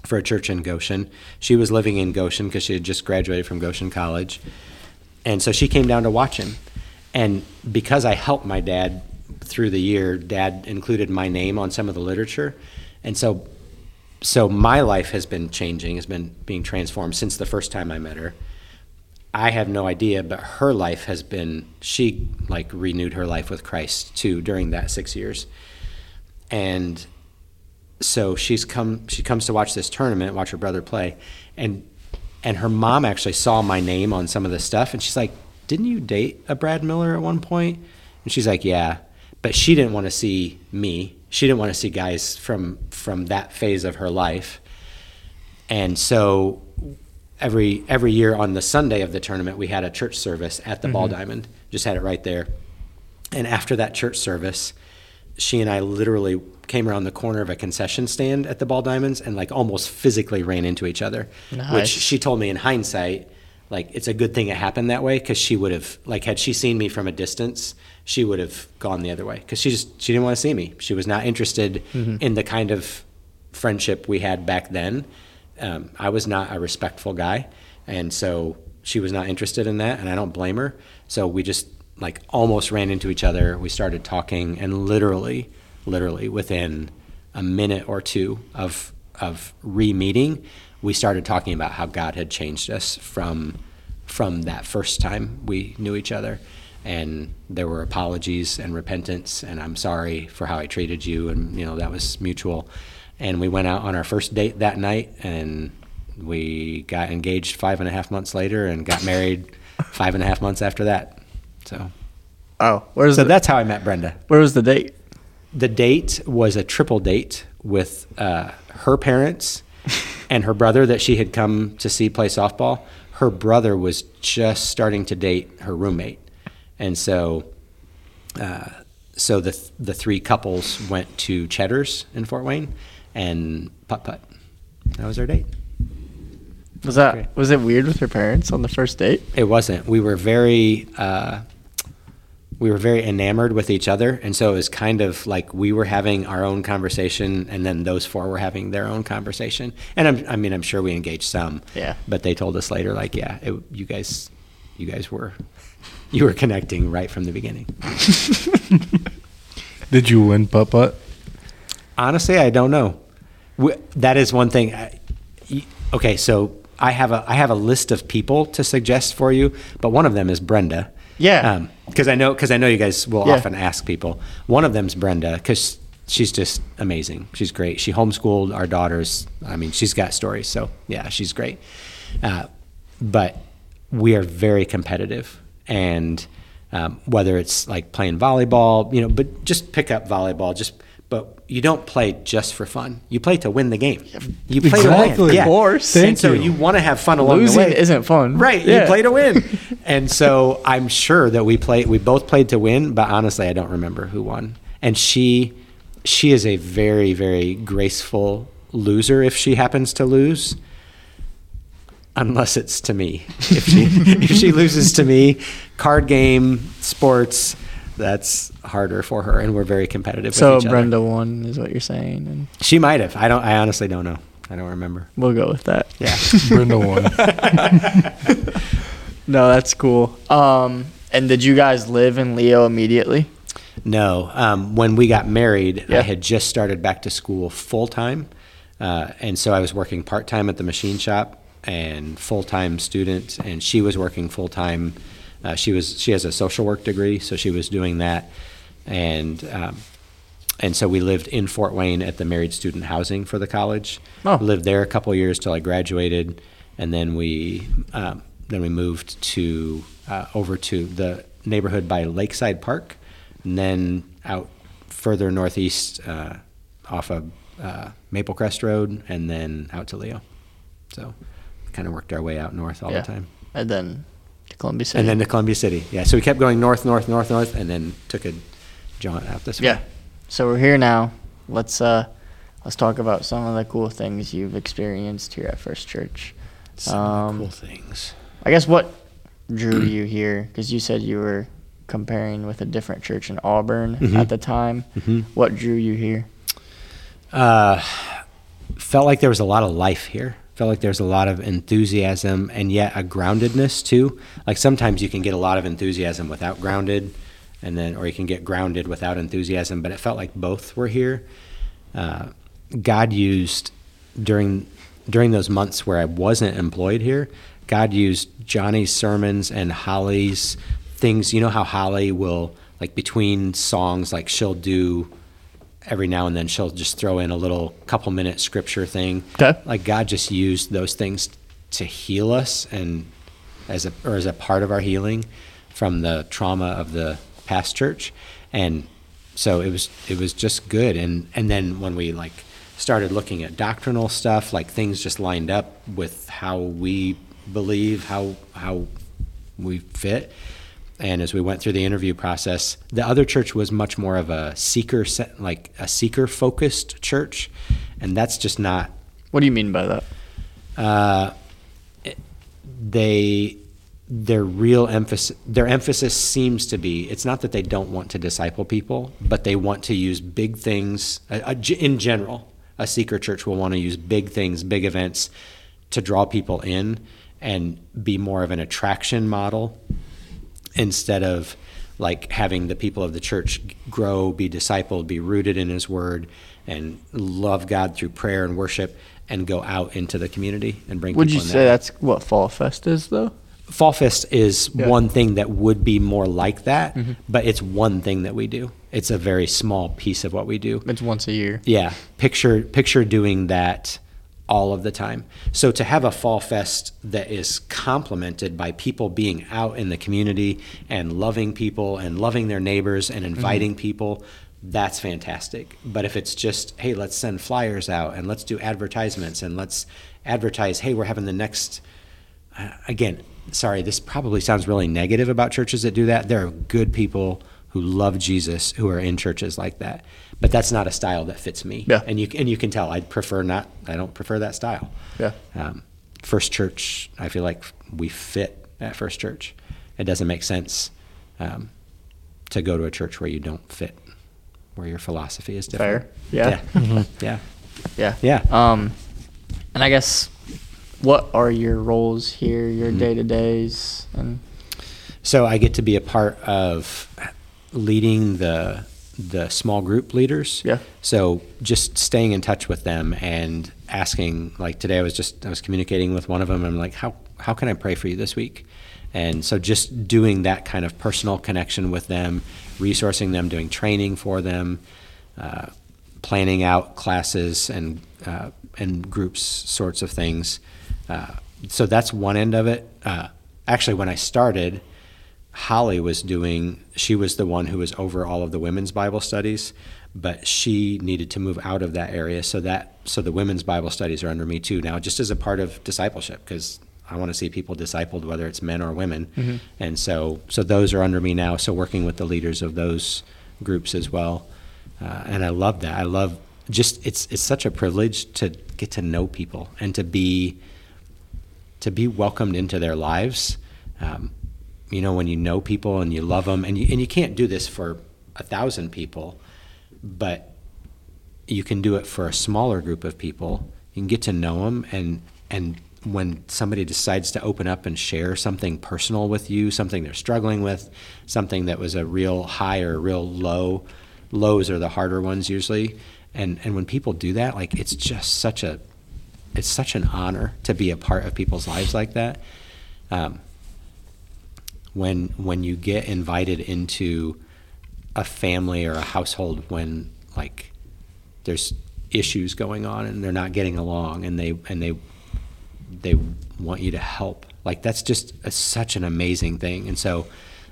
for a church in Goshen. She was living in Goshen because she had just graduated from Goshen College. And so she came down to watch him. And because I helped my dad through the year, Dad included my name on some of the literature. And so so my life has been changing, has been being transformed since the first time I met her. I have no idea, but her life has been, she like renewed her life with Christ too during that six years. And so she's come, she comes to watch this tournament, watch her brother play. And And her mom actually saw my name on some of the stuff, and she's like, didn't you date a Brad Miller at one point? And she's like, yeah. But she didn't want to see me. She didn't want to see guys from from that phase of her life. And so every every year on the Sunday of the tournament, we had a church service at the mm-hmm. Ball Diamond. Just had it right there. And after that church service, she and I literally came around the corner of a concession stand at the Ball Diamonds and like almost physically ran into each other. Nice. Which she told me in hindsight, like it's a good thing it happened that way, because she would have, like had she seen me from a distance, she would have gone the other way, because she just she didn't want to see me. She was not interested mm-hmm. in the kind of friendship we had back then. Um, I was not a respectful guy, and so she was not interested in that, and I don't blame her. So we just like almost ran into each other. We started talking, and literally, literally within a minute or two of of re-meeting, we started talking about how God had changed us from from that first time we knew each other. And there were apologies and repentance, and I'm sorry for how I treated you, and you know that was mutual. And we went out on our first date that night, and we got engaged five and a half months later, and got married five and a half months after that. So, oh, where's so the, that's how I met Brenda. Where was the date? The date was a triple date with uh, her parents and her brother that she had come to see play softball. Her brother was just starting to date her roommate. And so, uh, so the th- the three couples went to Cheddar's in Fort Wayne and putt putt. That was our date. Was that okay. Was it weird with her parents on the first date? It wasn't. We were very uh, we were very enamored with each other, and so it was kind of like we were having our own conversation, and then those four were having their own conversation. And I'm, I mean, I'm sure we engaged some. Yeah. But they told us later, like, yeah, it, you guys, you guys were. You were connecting right from the beginning. Did you win putt-putt? Honestly, I don't know. We, that is one thing. I, okay, so I have a I have a list of people to suggest for you, but one of them is Brenda. Yeah. Because um, I know because I know you guys will yeah. often ask people. One of them's Brenda because she's just amazing. She's great. She homeschooled our daughters. I mean, she's got stories. So yeah, she's great. Uh, but we are very competitive. And um, whether it's like playing volleyball, you know, but just pick up volleyball. Just, but you don't play just for fun. You play to win the game. You play exactly. to win. Yeah. Of course. Thank and so you, you want to have fun along Losing the way. Losing isn't fun, right? Yeah. You play to win. And so I'm sure that we play. We both played to win, but honestly, I don't remember who won. And she, she is a very, very graceful loser if she happens to lose. Unless it's to me. If she if she loses to me, card game, sports, that's harder for her, and we're very competitive so with each Brenda other. So Brenda won is what you're saying? And she might have. I don't I honestly don't know. I don't remember. We'll go with that. Yeah. Brenda won. No, that's cool. Um, and did you guys live in Leo immediately? No. Um, when we got married, yeah. I had just started back to school full time. Uh, and so I was working part time at the machine shop. And full-time student, and she was working full-time. Uh, she was she has a social work degree, so she was doing that, and um, and so we lived in Fort Wayne at the married student housing for the college. Oh. Lived there a couple years till I graduated, and then we um, then we moved to uh, over to the neighborhood by Lakeside Park, and then out further northeast uh, off of uh, Maple Crest Road, and then out to Leo. So. Kind of worked our way out north all yeah. the time, and then to Columbia City, and then to Columbia City. Yeah, so we kept going north, north, north, north, and then took a jaunt out this yeah. way. Yeah. So we're here now. Let's uh, let's talk about some of the cool things you've experienced here at First Church. Some um, cool things. I guess what drew you here, because you said you were comparing with a different church in Auburn mm-hmm. at the time. Mm-hmm. What drew you here? Uh, felt like there was a lot of life here. Felt like there's a lot of enthusiasm and yet a groundedness too. Like sometimes you can get a lot of enthusiasm without grounded, and then or you can get grounded without enthusiasm, but it felt like both were here. Uh, God used during during those months where I wasn't employed here, God used Johnny's sermons and Holly's things. You know how Holly will, like between songs, like she'll do every now and then she'll just throw in a little couple minute scripture thing. Okay. Like God just used those things to heal us and as a, or as a part of our healing from the trauma of the past church. And so it was, it was just good. And, and then when we like started looking at doctrinal stuff, like things just lined up with how we believe, how, how we fit. And as we went through the interview process, the other church was much more of a seeker, like a seeker focused church. And that's just not. What do you mean by that? Uh, they, their real emphasis, their emphasis seems to be, it's not that they don't want to disciple people, but they want to use big things. Uh, in general, a seeker church will want to use big things, big events to draw people in and be more of an attraction model instead of like having the people of the church grow, be discipled, be rooted in his word and love God through prayer and worship and go out into the community and bring would people in. Would you say that. That's what Fall Fest is though? Fall Fest is yeah. one thing that would be more like that, mm-hmm. but it's one thing that we do. It's a very small piece of what we do. It's once a year. Yeah. Picture picture doing that all of the time. So to have a Fall Fest that is complemented by people being out in the community and loving people and loving their neighbors and inviting mm-hmm. people, that's fantastic. But if it's just, hey, let's send flyers out and let's do advertisements and let's advertise, hey, we're having the next, uh, again, sorry, this probably sounds really negative about churches that do that. There are good people who love Jesus who are in churches like that. But that's not a style that fits me. Yeah. And you and you can tell I prefer not, I don't prefer that style. Yeah. Um, First Church, I feel like we fit at First Church. It doesn't make sense um, to go to a church where you don't fit, where your philosophy is different. Fair. Yeah. Yeah. Mm-hmm. Yeah. Yeah. Yeah. Um, and I guess what are your roles here, your mm-hmm. day-to-days? And so I get to be a part of leading the the small group leaders. Yeah. So just staying in touch with them and asking, like today I was just, I was communicating with one of them. And I'm like, how, how can I pray for you this week? And so just doing that kind of personal connection with them, resourcing them, doing training for them, uh, planning out classes and, uh, and groups sorts of things. Uh, so that's one end of it. Uh, actually when I started, Holly was doing, she was the one who was over all of the women's Bible studies, but she needed to move out of that area. So that, so the women's Bible studies are under me too now, just as a part of discipleship, because I want to see people discipled, whether it's men or women. Mm-hmm. And so, so those are under me now. So working with the leaders of those groups as well. Uh, and I love that. I love just, it's, it's such a privilege to get to know people and to be, to be welcomed into their lives. Um, You know, when you know people and you love them, and you, and you can't do this for a thousand people, but you can do it for a smaller group of people. You can get to know them, and and when somebody decides to open up and share something personal with you, something they're struggling with, something that was a real high or a real low, lows are the harder ones usually. And and when people do that, like it's just such a, it's such an honor to be a part of people's lives like that. Um, When when you get invited into a family or a household when like there's issues going on and they're not getting along and they and they they want you to help, like that's just a, such an amazing thing. And so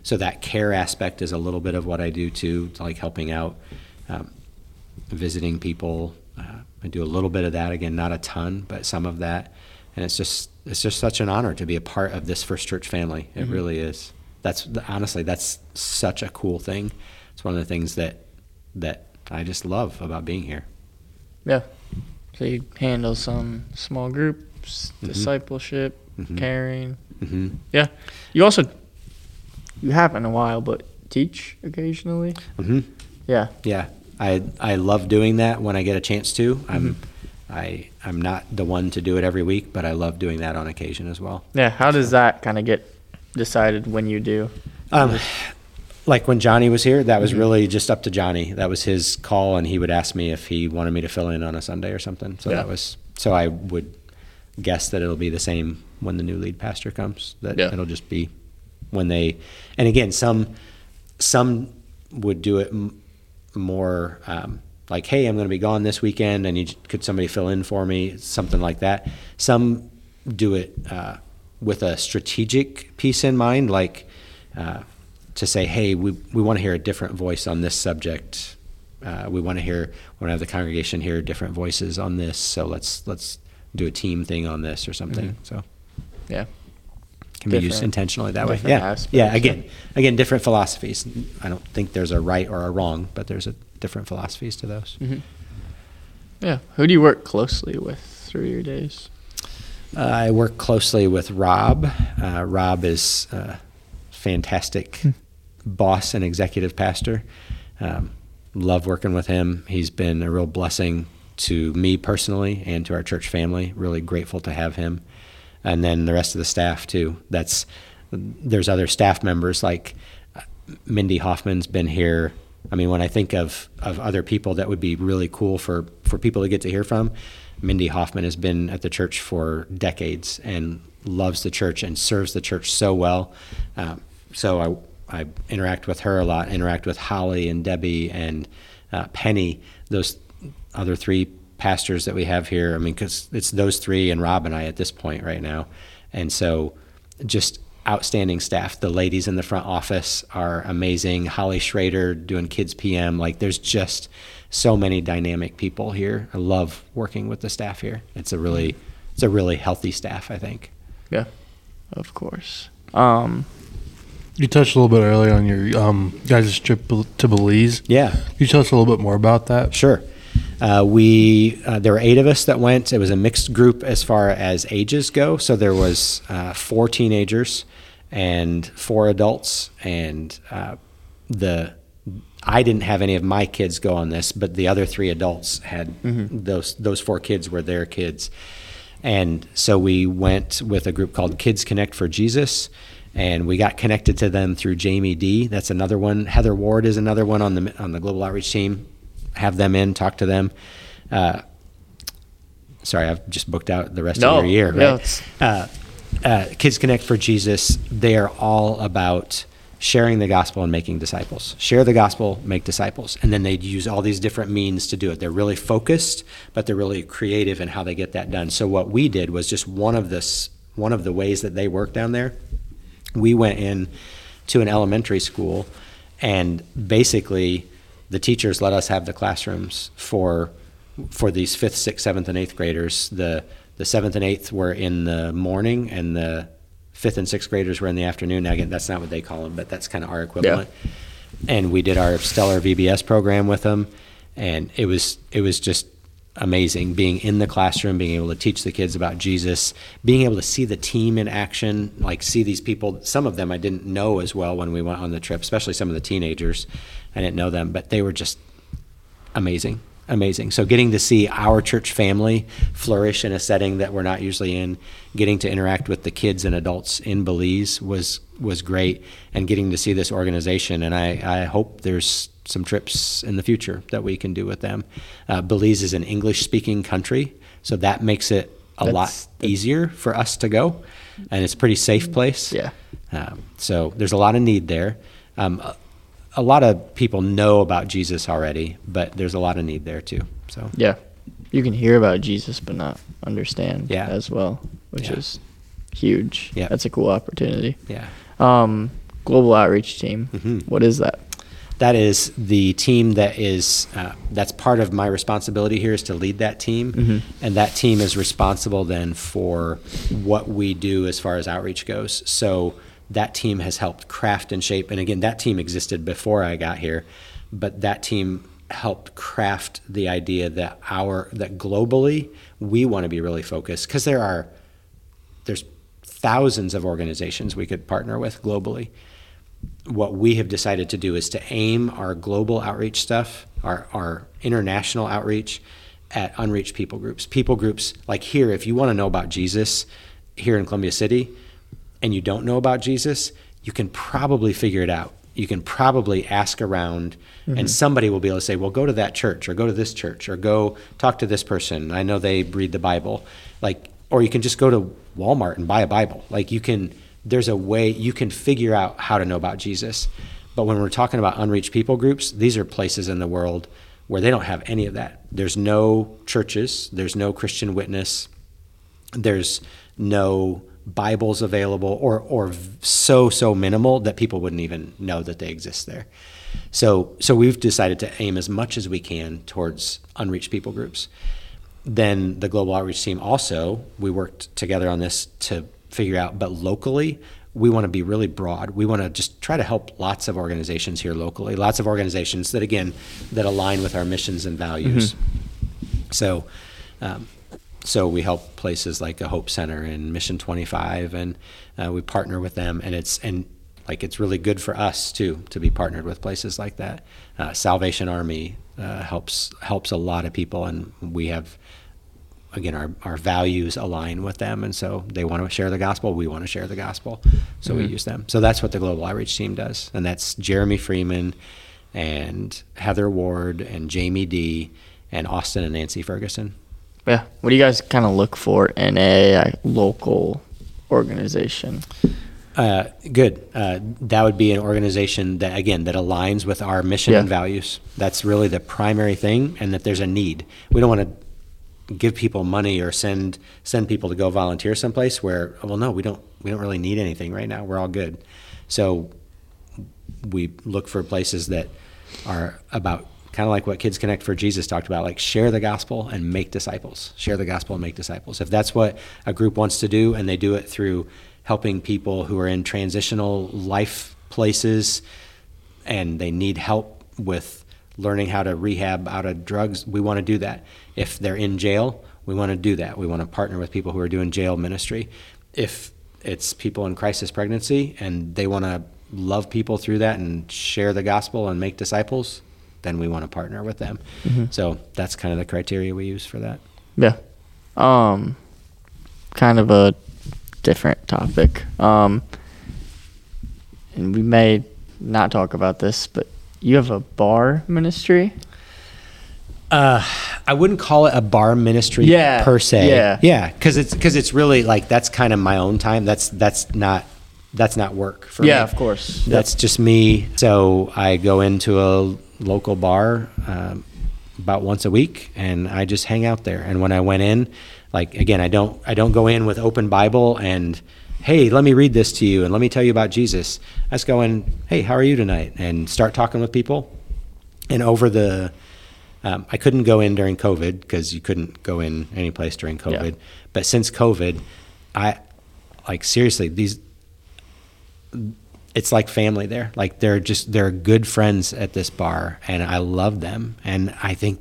so that care aspect is a little bit of what I do too, like helping out, um, visiting people. Uh, I do a little bit of that again, not a ton, but some of that. And it's just it's just such an honor to be a part of this First Church family. It mm-hmm. really is. That's honestly, that's such a cool thing. It's one of the things that that I just love about being here. Yeah. So you handle some small groups, mm-hmm. discipleship, mm-hmm. caring. Mm-hmm. Yeah. You also you have in a while, but teach occasionally. Mm-hmm. Yeah. Yeah. I I love doing that when I get a chance to. Mm-hmm. I'm. I, I'm not the one to do it every week, but I love doing that on occasion as well. Yeah, how does that kind of get decided when you do? Um, like when Johnny was here, that was mm-hmm. really just up to Johnny. That was his call, and he would ask me if he wanted me to fill in on a Sunday or something. So yeah. that was so I would guess that it'll be the same when the new lead pastor comes. That yeah. it'll just be when they. And again, some some would do it m- more. Um, like, hey, I'm going to be gone this weekend, and you, could somebody fill in for me, something like that. Some do it uh, with a strategic piece in mind, like uh, to say, hey, we, we want to hear a different voice on this subject. Uh, we want to hear, we want to have the congregation hear different voices on this. So let's let's do a team thing on this or something. Mm-hmm. So, yeah, can different, be used intentionally that way. Yeah, aspects, yeah. Again, yeah. again, different philosophies. I don't think there's a right or a wrong, but there's a different philosophies to those. Mm-hmm. Yeah. Who do you work closely with through your days? Uh, I work closely with Rob. Uh, Rob is a fantastic boss and executive pastor. Um, love working with him. He's been a real blessing to me personally and to our church family. Really grateful to have him. And then the rest of the staff too. That's there's other staff members like Mindy Hoffman's been here. I mean, when I think of, of other people that would be really cool for, for people to get to hear from, Mindy Hoffman has been at the church for decades and loves the church and serves the church so well. Um, so I, I interact with her a lot, interact with Holly and Debbie and uh, Penny, those other three pastors that we have here. I mean, because it's those three and Rob and I at this point right now. And so just outstanding staff. The ladies in the front office are amazing. Holly Schrader doing Kids P M. Like, there's just so many dynamic people here. I love working with the staff here. It's a really, it's a really healthy staff, I think. Yeah, of course. Um, you touched a little bit earlier on your um, guys' trip to Belize. Yeah. Can you tell us a little bit more about that? Sure. Uh, we uh, there were eight of us that went. It was a mixed group as far as ages go. So there was uh, four teenagers and four adults, and uh, the I didn't have any of my kids go on this, but the other three adults had mm-hmm. those those four kids were their kids, and so we went with a group called Kids Connect for Jesus. And we got connected to them through Jamie D. That's another one. Heather Ward is another one on the on the global outreach team. Have them in, talk to them. Uh, sorry, I've just booked out the rest no, of your year. Right? No. Uh, uh, Kids Connect for Jesus, they are all about sharing the gospel and making disciples. Share the gospel, make disciples. And then they use all these different means to do it. They're really focused, but they're really creative in how they get that done. So what we did was just one of, this, one of the ways that they work down there. We went in to an elementary school and basically the teachers let us have the classrooms for for these fifth, sixth, seventh, and eighth graders. The the seventh and eighth were in the morning, and the fifth and sixth graders were in the afternoon. Now, again, that's not what they call them, but that's kind of our equivalent. Yeah. And we did our Stellar V B S program with them, and it was it was just amazing being in the classroom, being able to teach the kids about Jesus, being able to see the team in action, like see these people. Some of them I didn't know as well when we went on the trip, especially some of the teenagers. I didn't know them, but they were just amazing, amazing. So getting to see our church family flourish in a setting that we're not usually in, getting to interact with the kids and adults in Belize was was great, and getting to see this organization. And I, I hope there's some trips in the future that we can do with them. Uh, Belize is an English-speaking country, so that makes it a That's, lot easier for us to go, and it's a pretty safe place. Yeah. Um, so there's a lot of need there. Um, a lot of people know about Jesus already, but there's a lot of need there too. So yeah, you can hear about Jesus but not understand yeah. as well, which yeah. is huge. Yeah. That's a cool opportunity. Yeah. Um, global outreach team. Mm-hmm. What is that? That is the team that is, uh, that's part of my responsibility here is to lead that team. Mm-hmm. And that team is responsible then for what we do as far as outreach goes. So that team has helped craft and shape. And again, that team existed before I got here, but that team helped craft the idea that our, that globally we want to be really focused, because there are, there's thousands of organizations we could partner with globally. What we have decided to do is to aim our global outreach stuff, our, our international outreach, at unreached people groups. People groups, like here, if you want to know about Jesus here in Columbia City and you don't know about Jesus, you can probably figure it out. You can probably ask around, mm-hmm. and somebody will be able to say, well, go to that church or go to this church or go talk to this person. I know they read the Bible. Like, or you can just go to Walmart and buy a Bible. Like, you can... there's a way you can figure out how to know about Jesus. But when we're talking about unreached people groups, these are places in the world where they don't have any of that. There's no churches. There's no Christian witness. There's no Bibles available, or or so so minimal that people wouldn't even know that they exist there. So so we've decided to aim as much as we can towards unreached people groups. Then the global outreach team also, we worked together on this to figure out, but locally, we want to be really broad. We want to just try to help lots of organizations here locally, lots of organizations that, again, that align with our missions and values. Mm-hmm. So um, so we help places like a Hope Center and Mission twenty-five, and uh, we partner with them, and it's and like it's really good for us, too, to be partnered with places like that. Uh, Salvation Army uh, helps helps a lot of people, and we have, again, our, our values align with them, and so they want to share the gospel, we want to share the gospel, so mm-hmm. we use them. So that's what the Global Outreach Team does, and that's Jeremy Freeman and Heather Ward and Jamie D and Austin and Nancy Ferguson. Yeah. What do you guys kind of look for in a local organization? Uh, good. Uh, that would be an organization that, again, that aligns with our mission yeah. and values. That's really the primary thing, and that there's a need. We don't want to give people money or send send people to go volunteer someplace where, well, no, we don't we don't really need anything right now. We're all good. So we look for places that are about kind of like what Kids Connect for Jesus talked about, like share the gospel and make disciples. Share the gospel and make disciples. If that's what a group wants to do, and they do it through helping people who are in transitional life places and they need help with learning how to rehab out of drugs, we want to do that. If they're in jail, we want to do that. We want to partner with people who are doing jail ministry. If it's people in crisis pregnancy and they want to love people through that and share the gospel and make disciples, then we want to partner with them. Mm-hmm. So that's kind of the criteria we use for that. Yeah. Um, kind of a different topic. Um, and we may not talk about this, but you have a bar ministry? Uh, I wouldn't call it a bar ministry yeah, per se. Yeah, yeah, because it's because it's really like that's kind of my own time. That's that's not that's not work for yeah, me. Yeah, of course. That's yep. just me. So I go into a local bar um, about once a week, and I just hang out there. And when I went in, like again, I don't I don't go in with open Bible and, hey, let me read this to you and let me tell you about Jesus. I just go in, hey, how are you tonight? And start talking with people. And over the, um, I couldn't go in during COVID because you couldn't go in any place during COVID. Yeah. But since COVID, I, like seriously, these, it's like family there. Like they're just, they're good friends at this bar, and I love them. And I think,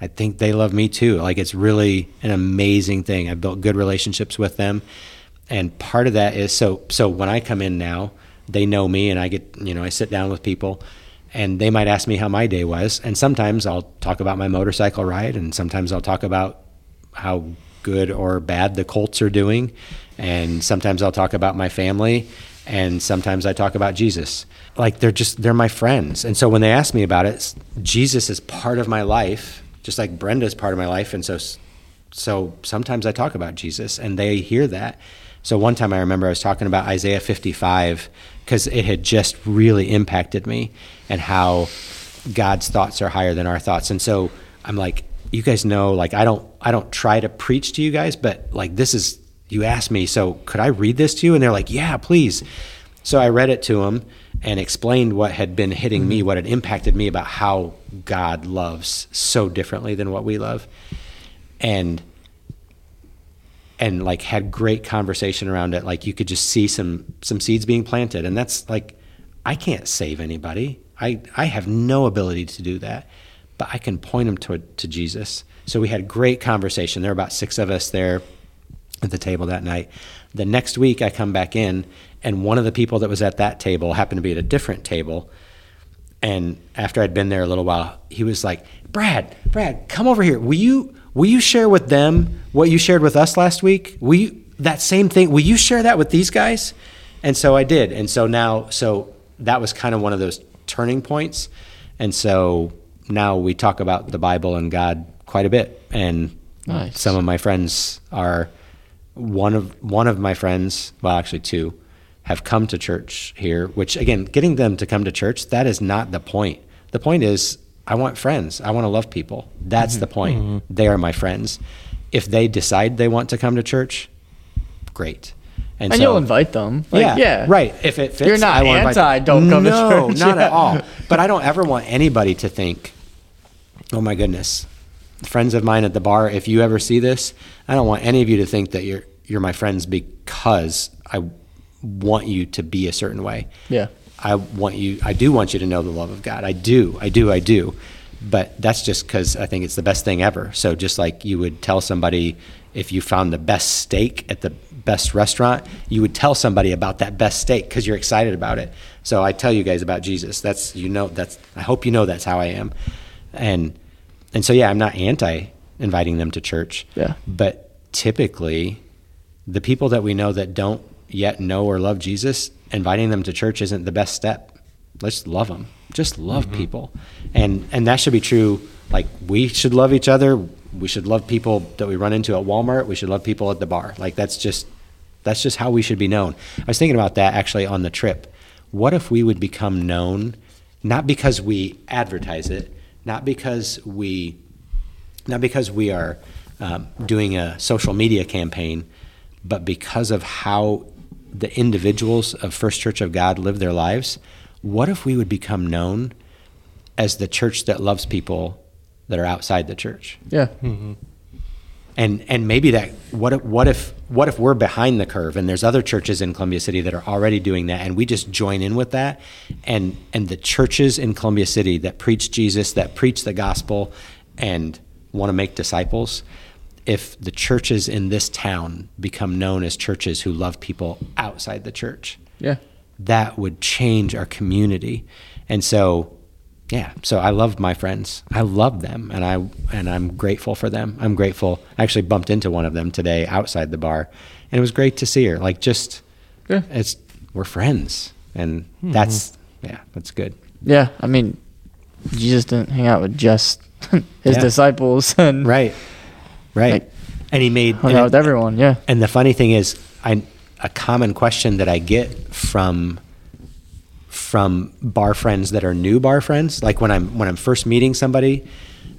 I think they love me too. Like it's really an amazing thing. I've built good relationships with them. And part of that is, so so when I come in now, they know me, and I get, you know, I sit down with people, and they might ask me how my day was. And sometimes I'll talk about my motorcycle ride, and sometimes I'll talk about how good or bad the Colts are doing. And sometimes I'll talk about my family, and sometimes I talk about Jesus. Like they're just, they're my friends. And so when they ask me about it, Jesus is part of my life, just like Brenda is part of my life. And so, so sometimes I talk about Jesus, and they hear that. So one time I remember I was talking about Isaiah fifty-five because it had just really impacted me, and how God's thoughts are higher than our thoughts. And so I'm like, you guys know, like I don't I don't try to preach to you guys, but like this is, you asked me, so could I read this to you? And they're like, yeah, please. So I read it to them and explained what had been hitting me, what had impacted me about how God loves so differently than what we love. And and like had great conversation around it. Like you could just see some some seeds being planted. And that's like, I can't save anybody. I, I have no ability to do that, but I can point them to to Jesus. So we had great conversation. There were about six of us there at the table that night. The next week I come back in, and one of the people that was at that table happened to be at a different table. And after I'd been there a little while, he was like, Brad, Brad, come over here. Will you... Will you share with them what you shared with us last week? Will you, that same thing, will you share that with these guys? And so I did. And so now, so that was kind of one of those turning points. And so now we talk about the Bible and God quite a bit. And nice. Some of my friends are, one of one of my friends, well, actually two, have come to church here, which again, getting them to come to church, that is not the point. The point is, I want friends. I want to love people. That's mm-hmm. the point. Mm-hmm. They are my friends. If they decide they want to come to church, great. And, and so, you'll invite them. Like, yeah, yeah. Right. If it fits, you're not I will anti invite don't come no, to church. No, not yeah. at all. But I don't ever want anybody to think, oh my goodness, friends of mine at the bar, if you ever see this, I don't want any of you to think that you're you're my friends because I want you to be a certain way. Yeah. I want you I do want you to know the love of God. I do. I do. I do. But that's just because I think it's the best thing ever. So just like you would tell somebody if you found the best steak at the best restaurant, you would tell somebody about that best steak because you're excited about it. So I tell you guys about Jesus. That's, you know, that's, I hope you know that's how I am. And, and so, yeah, I'm not anti inviting them to church, yeah. But typically the people that we know that don't yet know or love Jesus, inviting them to church isn't the best step. Let's love them. Just love mm-hmm. people. And, and that should be true. Like we should love each other. We should love people that we run into at Walmart. We should love people at the bar. Like that's just, that's just how we should be known. I was thinking about that actually on the trip. What if we would become known, not because we advertise it, not because we, not because we are um, doing a social media campaign, but because of how the individuals of First Church of God live their lives. What if we would become known as the church that loves people that are outside the church? Yeah. Mm-hmm. And and maybe that, what if, what if what if we're behind the curve and there's other churches in Columbia City that are already doing that and we just join in with that, and and the churches in Columbia City that preach Jesus, that preach the gospel and want to make disciples, if the churches in this town become known as churches who love people outside the church, yeah, that would change our community. And so, yeah, so I love my friends. I love them, and I and I'm grateful for them. I'm grateful. I actually bumped into one of them today outside the bar, and it was great to see her. Like, just yeah. it's we're friends, and mm-hmm. that's yeah, that's good. Yeah, I mean, Jesus didn't hang out with just his yeah. disciples, and right, right, like, and he made hung out with everyone. Yeah, and the funny thing is, I a common question that I get from. from bar friends that are new bar friends, like when I'm when I'm first meeting somebody,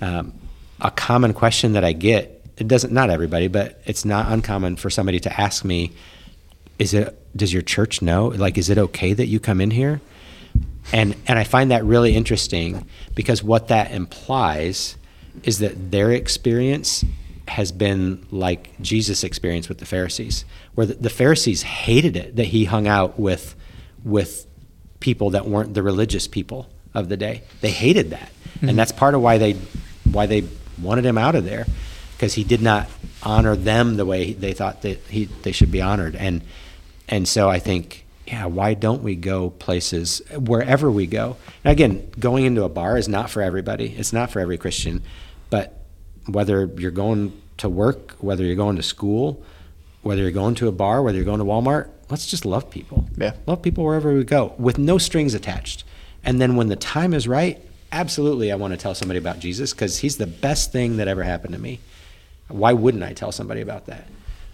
um, a common question that I get, it doesn't not everybody, but it's not uncommon for somebody to ask me, is it does your church know? Like, is it okay that you come in here? And and I find that really interesting because what that implies is that their experience has been like Jesus' experience with the Pharisees, where the, the Pharisees hated it that he hung out with with people that weren't the religious people of the day. They hated that. Mm-hmm. And that's part of why they why they wanted him out of there, because he did not honor them the way they thought that he they should be honored. And and so I think, yeah, why don't we go places wherever we go? Now again, going into a bar is not for everybody. It's not for every Christian. But whether you're going to work, whether you're going to school, whether you're going to a bar, whether you're going to Walmart, let's just love people. Yeah. Love people wherever we go with no strings attached. And then when the time is right, absolutely I want to tell somebody about Jesus because he's the best thing that ever happened to me. Why wouldn't I tell somebody about that?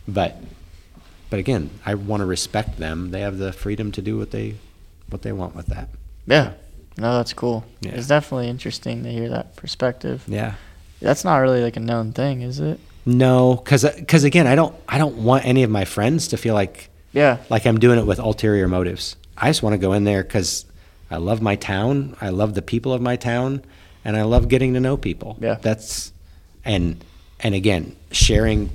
But but again, I want to respect them. They have the freedom to do what they what they want with that. Yeah. No, that's cool. Yeah. It's definitely interesting to hear that perspective. Yeah. That's not really like a known thing, is it? No, because because again, I don't I don't want any of my friends to feel like Yeah. Like I'm doing it with ulterior motives. I just want to go in there because I love my town. I love the people of my town, and I love getting to know people. Yeah. That's, and, and again, sharing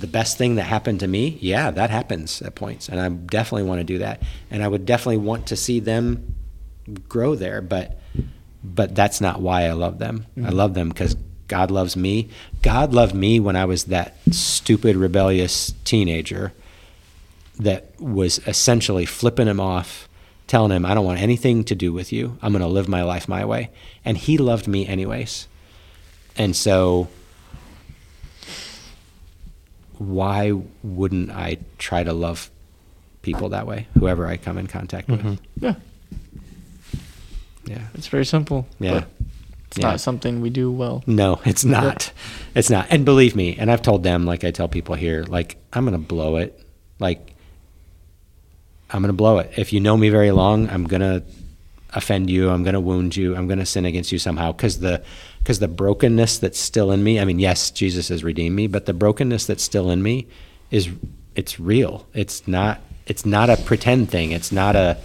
the best thing that happened to me. Yeah, that happens at points. And I definitely want to do that. And I would definitely want to see them grow there, but, but that's not why I love them. Mm-hmm. I love them because God loves me. God loved me when I was that stupid, rebellious teenager that was essentially flipping him off, telling him, I don't want anything to do with you. I'm going to live my life my way. And he loved me anyways. And so why wouldn't I try to love people that way, whoever I come in contact mm-hmm. with? Yeah. Yeah. It's very simple. Yeah. But it's yeah. not something we do well. No, it's not. Yeah. It's not. And believe me, and I've told them, like I tell people here, like, I'm going to blow it. Like, I'm going to blow it. If you know me very long, I'm going to offend you. I'm going to wound you. I'm going to sin against you somehow because the because the brokenness that's still in me, I mean, yes, Jesus has redeemed me, but the brokenness that's still in me is it's real. It's not, it's not a pretend thing. It's not a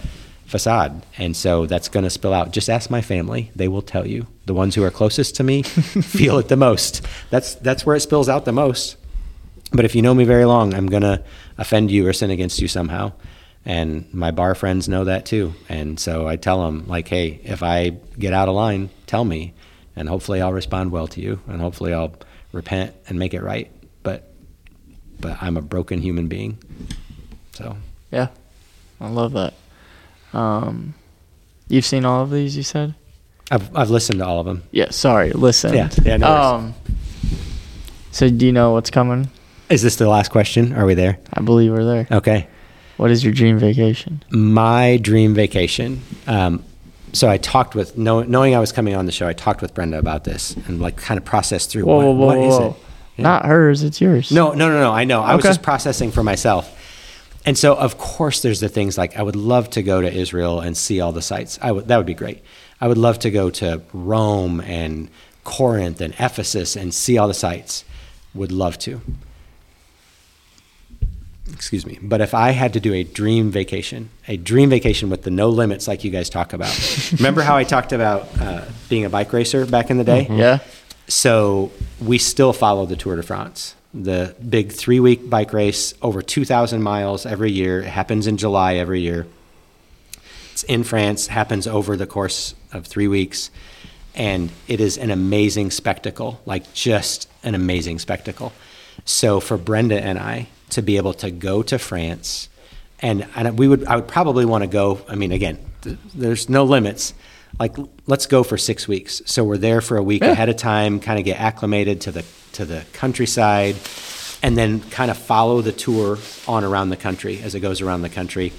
facade. And so that's going to spill out. Just ask my family. They will tell you. The ones who are closest to me feel it the most. That's, that's where it spills out the most. But if you know me very long, I'm going to offend you or sin against you somehow. And my bar friends know that too. And so I tell them, like, hey, if I get out of line, tell me, and hopefully I'll respond well to you, and hopefully I'll repent and make it right. But, but I'm a broken human being. So, yeah, I love that. Um, you've seen all of these, you said? I've I've listened to all of them. Yeah, sorry, listen. Yeah, yeah, no um, worries. So do you know what's coming? Is this the last question? Are we there? I believe we're there. Okay. What is your dream vacation? My dream vacation. Um, so I talked with, know, knowing I was coming on the show, I talked with Brenda about this and like kind of processed through whoa, what, whoa, what whoa. is it? Yeah. Not hers, it's yours. No, no, no, no, I know. I okay. was just processing for myself. And so, of course, there's the things like I would love to go to Israel and see all the sites. I would, that would be great. I would love to go to Rome and Corinth and Ephesus and see all the sites. Would love to. Excuse me. But if I had to do a dream vacation, a dream vacation with the no limits like you guys talk about. Remember how I talked about uh, being a bike racer back in the day? Mm-hmm. Yeah. So we still follow the Tour de France. The big three-week bike race, over two thousand miles every year. It happens in July every year. It's in France, happens over the course of three weeks. And it is an amazing spectacle, like just an amazing spectacle. So for Brenda and I to be able to go to France, and, and we would, I would probably want to go, I mean, again, th- there's no limits. Like, let's go for six weeks. So we're there for a week yeah. ahead of time, kind of get acclimated to the to the countryside, and then kind of follow the tour on around the country as it goes around the country,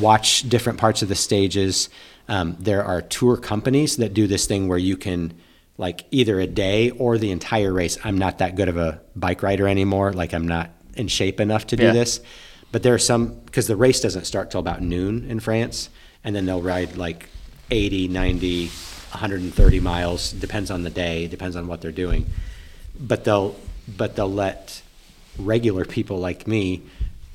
watch different parts of the stages. Um, there are tour companies that do this thing where you can, like, either a day or the entire race. I'm not that good of a bike rider anymore. Like, I'm not in shape enough to do yeah. this. But there are some, because the race doesn't start till about noon in France, and then they'll ride, like, eighty, ninety, one hundred thirty miles, depends on the day, depends on what they're doing. But they'll but they'll let regular people like me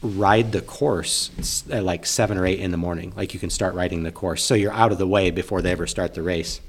ride the course at like seven or eight in the morning. Like, you can start riding the course. So you're out of the way before they ever start the race.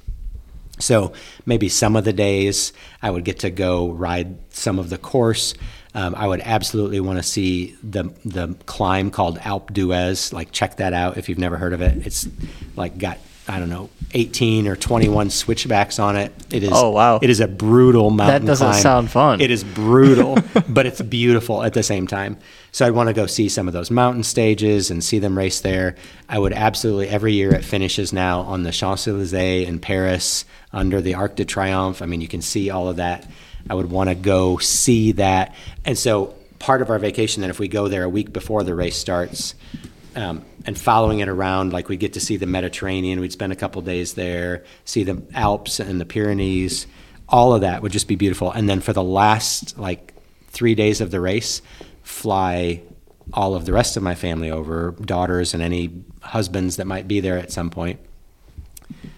So maybe some of the days I would get to go ride some of the course. Um, I would absolutely want to see the the climb called Alpe d'Huez. Like, check that out if you've never heard of it. It's like got, I don't know, eighteen or twenty-one switchbacks on it. It is, oh, wow. It is a brutal mountain climb. That doesn't climb. sound fun. It is brutal, but it's beautiful at the same time. So I'd want to go see some of those mountain stages and see them race there. I would absolutely, every year it finishes now on the Champs-Élysées in Paris under the Arc de Triomphe. I mean, you can see all of that. I would want to go see that. And so part of our vacation, then, if we go there a week before the race starts, Um, and following it around, like, we get to see the Mediterranean, we'd spend a couple days there, see the Alps and the Pyrenees, all of that would just be beautiful. And then for the last like three days of the race, fly all of the rest of my family over, daughters and any husbands that might be there at some point,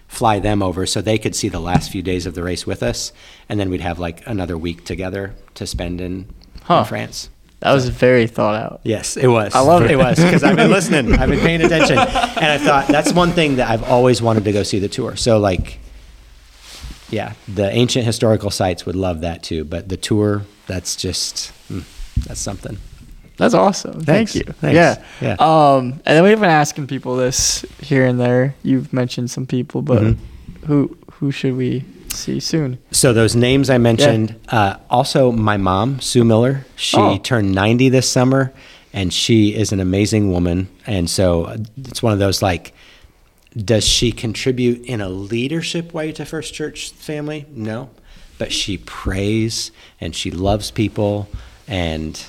fly them over so they could see the last few days of the race with us. And then we'd have like another week together to spend in, huh. in France. That was very thought out. Yes, it was. I love it. It was, because I've been listening. I've been paying attention. And I thought, that's one thing that I've always wanted to go see, the tour. So, like, yeah, the ancient historical sites, would love that too. But the tour, that's just, mm, that's something. That's awesome. Thanks. Thank you. Thanks. Yeah. yeah. Um, and then we've been asking people this here and there. You've mentioned some people, but mm-hmm. who who should we see soon? So those names I mentioned, yeah. uh, also my mom, Sue Miller, she oh. turned ninety this summer, and she is an amazing woman. And so it's one of those, like, does she contribute in a leadership way to First Church family? No, but she prays and she loves people, and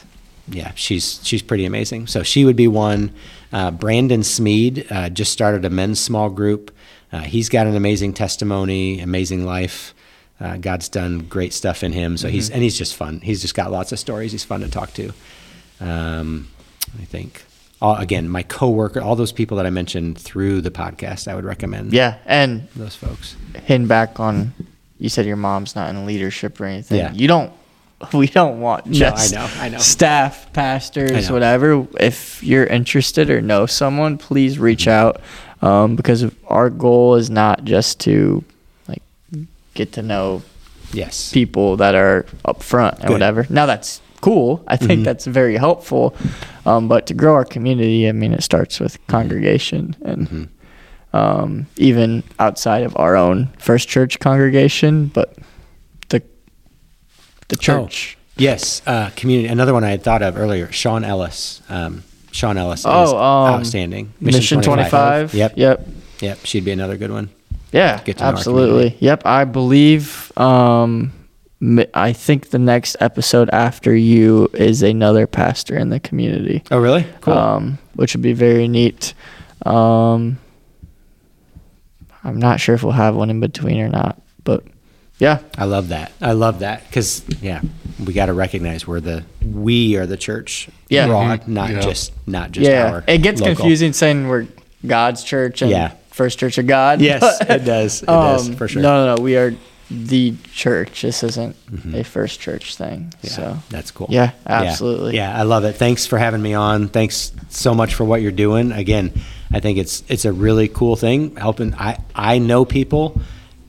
yeah, she's, she's pretty amazing. So she would be one. Uh, Brandon Smead uh, just started a men's small group. Uh, he's got an amazing testimony, amazing life. Uh, God's done great stuff in him. So mm-hmm. he's, and he's just fun. He's just got lots of stories. He's fun to talk to. Um, I think, all, again, my coworker, all those people that I mentioned through the podcast, I would recommend. Yeah. And those folks. Hitting back on, you said your mom's not in leadership or anything. Yeah. You don't we don't want just no, I know, I know. staff, pastors, know. whatever. If you're interested or know someone, please reach out, um, because our goal is not just to like get to know yes. people that are up front and Good. whatever. Now that's cool. I think mm-hmm. that's very helpful. Um, but to grow our community, I mean, it starts with congregation and mm-hmm. um, even outside of our own First Church congregation, but the church. Oh, yes, uh, community. Another one I had thought of earlier, Sean Ellis. Um, Sean Ellis oh, is um, outstanding. Mission, Mission twenty-five. Yep. Yep. Yep. She'd be another good one. Yeah, absolutely. Yep. I believe, um, I think the next episode after you is another pastor in the community. Oh, really? Cool. Um, which would be very neat. Um, I'm not sure if we'll have one in between or not, but yeah. I love that. I love that. Because, yeah, we got to recognize we're the, we are the church. Yeah. Broad, mm-hmm. Not yeah. just, not just yeah. our It gets local. Confusing saying we're God's church and yeah. First Church of God. Yes, it does. It um, does, for sure. No, no, no. We are the church. This isn't mm-hmm. a First Church thing. Yeah, so that's cool. Yeah, absolutely. Yeah. yeah, I love it. Thanks for having me on. Thanks so much for what you're doing. Again, I think it's, it's a really cool thing. Helping, I, I know people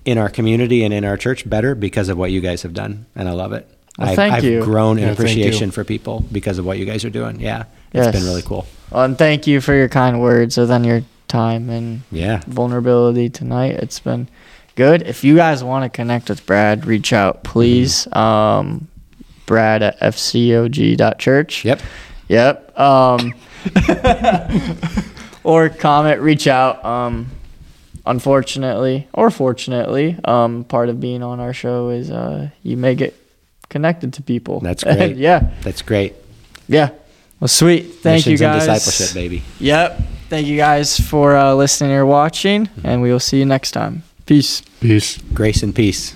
in our community and in our church better because of what you guys have done. And I love it. Well, I've, thank I've you. grown in yeah, appreciation for people because of what you guys are doing. Yeah. Yes. It's been really cool. Well, and thank you for your kind words and then your time and yeah. vulnerability tonight. It's been good. If you guys want to connect with Brad, reach out, please. Mm-hmm. Um, Brad at f c o g dot church. Yep. Yep. Um, or comment, reach out. Um, Unfortunately, or fortunately, um, part of being on our show is uh, you may get connected to people. That's great. yeah. That's great. Yeah. Well, sweet. Thank Missions you guys. And discipleship, baby. Yep. Thank you guys for uh, listening or watching, mm-hmm. and we will see you next time. Peace. Peace. Grace and peace.